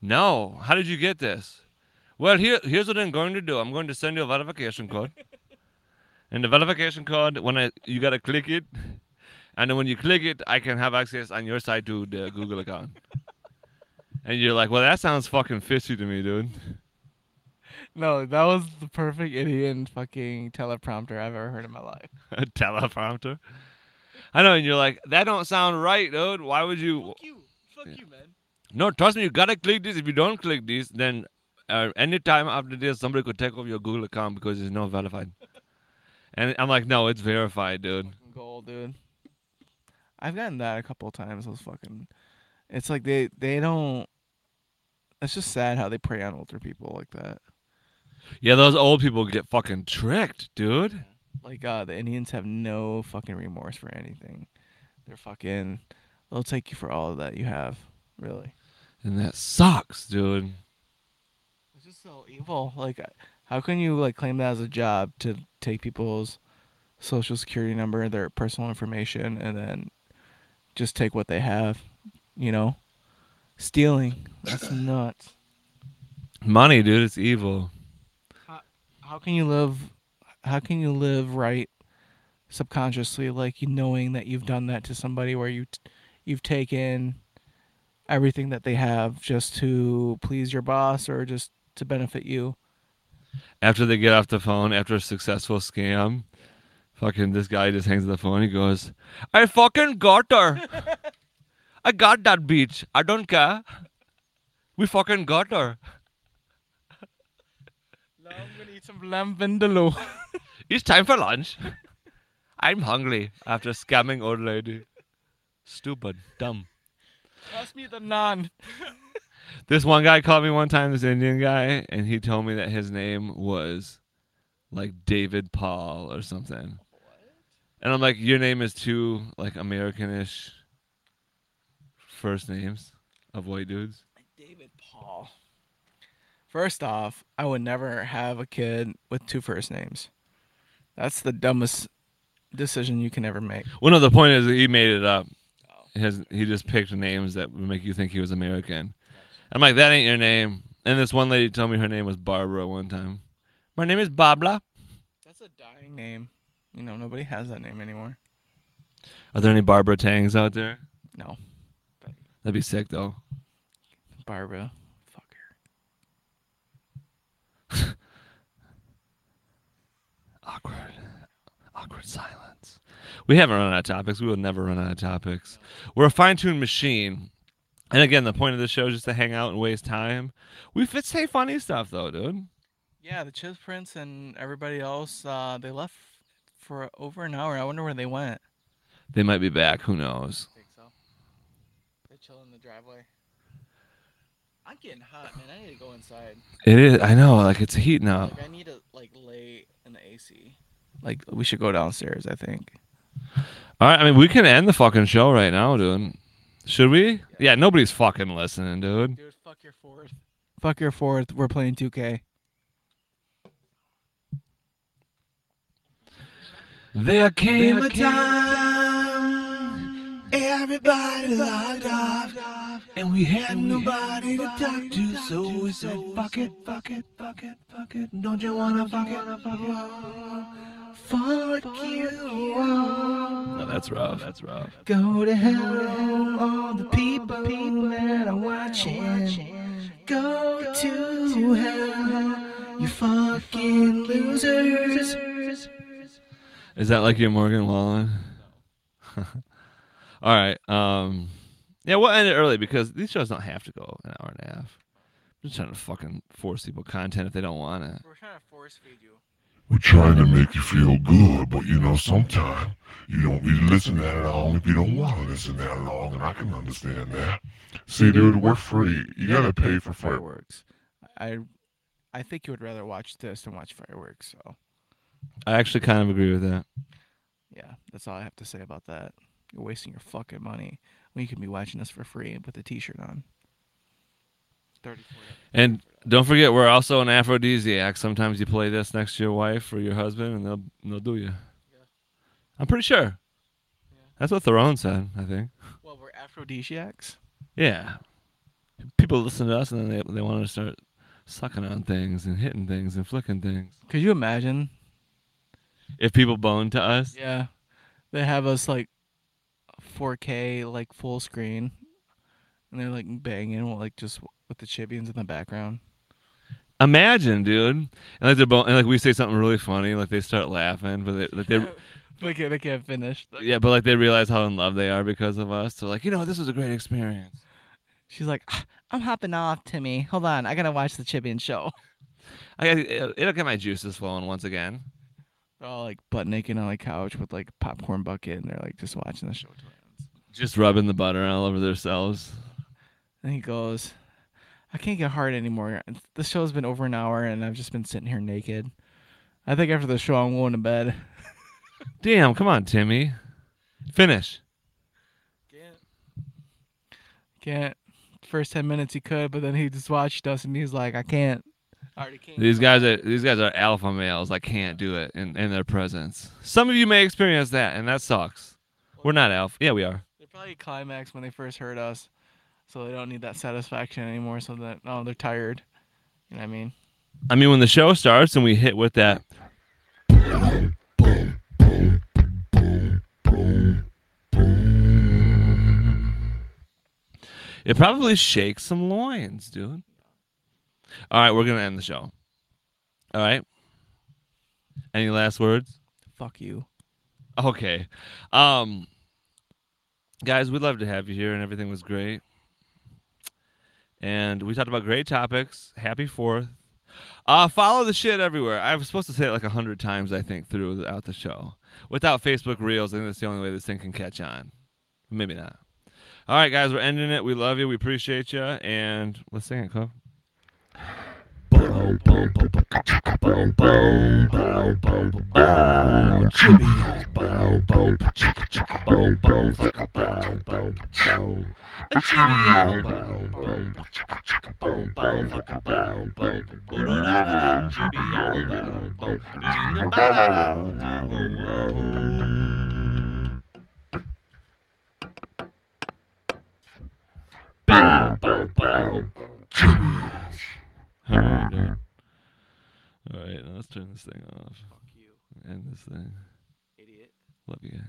No. How did you get this? Well, here, here's what I'm going to do. I'm going to send you a verification code. And the verification code, when I you gotta click it, and then when you click it, I can have access on your side to the Google account. And you're like, well, that sounds fucking fishy to me, dude. No, that was the perfect Indian fucking teleprompter I've ever heard in my life. A teleprompter? I know, and you're like, that don't sound right, dude. Why would you? Fuck you, fuck yeah. you, man. No, trust me, you gotta click this. If you don't click this, then uh, any time after this, somebody could take over your Google account because it's not verified. And I'm like, no, it's verified, dude. Fucking gold, dude. I've gotten that a couple of times. Those fucking, it's like they, they don't. It's just sad how they prey on older people like that. Yeah, those old people get fucking tricked, dude. Like, uh, the Indians have no fucking remorse for anything. They're fucking. They'll take you for all that you have, really. And that sucks, dude. It's just so evil, like. How can you like claim that as a job to take people's social security number, their personal information, and then just take what they have? You know, stealing. That's nuts. Money, dude. It's evil. How, how can you live? How can you live right subconsciously, like knowing that you've done that to somebody, where you t- you've taken everything that they have just to please your boss or just to benefit you. After they get off the phone, after a successful scam, fucking this guy just hangs on the phone. He goes, I fucking got her. I got that bitch. I don't care. We fucking got her. Now I'm going to eat some lamb vindaloo. It's time for lunch. I'm hungry after scamming old lady. Stupid. Dumb. Pass me the naan. This one guy called me one time, this Indian guy, and he told me that his name was like David Paul or something. What? And I'm like, your name is too like Americanish first names of white dudes. David Paul. First off, I would never have a kid with two first names. That's the dumbest decision you can ever make. Well, no, the point is that he made it up. Oh. His, he just picked names that would make you think he was American. I'm like, that ain't your name. And this one lady told me her name was Barbara one time. My name is Babla. That's a dying name. You know, nobody has that name anymore. Are there any Barbara Tangs out there? No. That'd be sick, though. Barbara. Fucker. Awkward. Awkward silence. We haven't run out of topics. We will never run out of topics. We're a fine-tuned machine. And again, the point of the show is just to hang out and waste time. We fit say funny stuff though, dude. Yeah, the Chiz Prince and everybody else, uh, they left for over an hour. I wonder where they went. They might be back. Who knows? I think so. They chill in the driveway. I'm getting hot, man. I need to go inside. It is. I know. Like it's heating up. Like, I need to like lay in the A C. Like we should go downstairs. I think. All right. I mean, we can end the fucking show right now, dude. Should we? Yeah. yeah, nobody's fucking listening, dude. Dude, fuck your fourth. Fuck your fourth. We're playing two K. There came a time everybody logged off, and we had nobody to talk to, so we said, fuck it, fuck it, fuck it, fuck it. Don't you wanna fuck it, fuck it? Fuck you. No, that's rough. That's rough. Go to hell, all the people, people that are watching. Go to hell, you fucking losers. Is that like your Morgan Wallen? No. All right. Um, yeah, we'll end it early because these shows don't have to go an hour and a half. I'm just trying to fucking force people content if they don't want it. We're trying to force feed you. We're trying to make you feel good, but you know, sometimes you don't need to listen that at all if you don't want to listen that long, and I can understand that. See, dude, we're free. You gotta pay for fireworks. I, I think you would rather watch this than watch fireworks. So, I actually kind of agree with that. Yeah, that's all I have to say about that. You're wasting your fucking money when you can be watching this for free with a T-shirt on. thirty, forty, and don't forget, we're also an aphrodisiac. Sometimes you play this next to your wife or your husband, and they'll they'll do you. Yeah. I'm pretty sure. Yeah. That's what Theron said, I think. Well, we're aphrodisiacs? Yeah. People listen to us, and then they they want to start sucking on things and hitting things and flicking things. Could you imagine? If people bone to us? Yeah. They have us, like, four K, like, full screen, and they're, like, banging, like, just... with the Chibians in the background. Imagine, dude. And like they're bo- and like we say something really funny, like they start laughing, but they like they they, can't, they can't finish. Yeah, but like they realize how in love they are because of us. So like, you know, this was a great experience. She's like, I'm hopping off, Timmy. Hold on, I gotta watch the Chibian show. I gotta, it'll get my juices flowing once again. They're all like butt naked on the couch with like popcorn bucket, and they're like just watching the show. Just rubbing the butter all over themselves. And he goes, I can't get hard anymore. This show's been over an hour, and I've just been sitting here naked. I think after the show, I'm going to bed. Damn, come on, Timmy. Finish. Can't. Can't. First ten minutes he could, but then he just watched us, and he's like, I can't. I already can't. These guys are these guys are alpha males. I can't do it in, in their presence. Some of you may experience that, and that sucks. Well, we're not alpha. Yeah, we are. They probably climaxed when they first heard us. So they don't need that satisfaction anymore. So that oh, they're tired. You know what I mean? I mean, when the show starts and we hit with that, boom, boom, boom, boom, boom, boom. It probably shakes some loins, dude. All right, we're going to end the show. All right. Any last words? Fuck you. Okay. Um, guys, we'd love to have you here, and everything was great. And we talked about great topics. Happy fourth. Uh, follow the shit everywhere. I was supposed to say it like a hundred times, I think, throughout the show. Without Facebook Reels, I think that's the only way this thing can catch on. Maybe not. All right, guys, we're ending it. We love you. We appreciate you. And let's sing it, Cole. Boom, boom, boom, boom, boom, boom, boom, boom, Chibian. Boom, boom, boom, boom, boom, boom, boom, a Chibian. Boom, boom, boom, boom, boom, boom, boom, Chibian. Boom, boom, boom, boom, boom, all right, all right, now let's turn this thing off. Fuck you. End this thing. Idiot. Love you guys.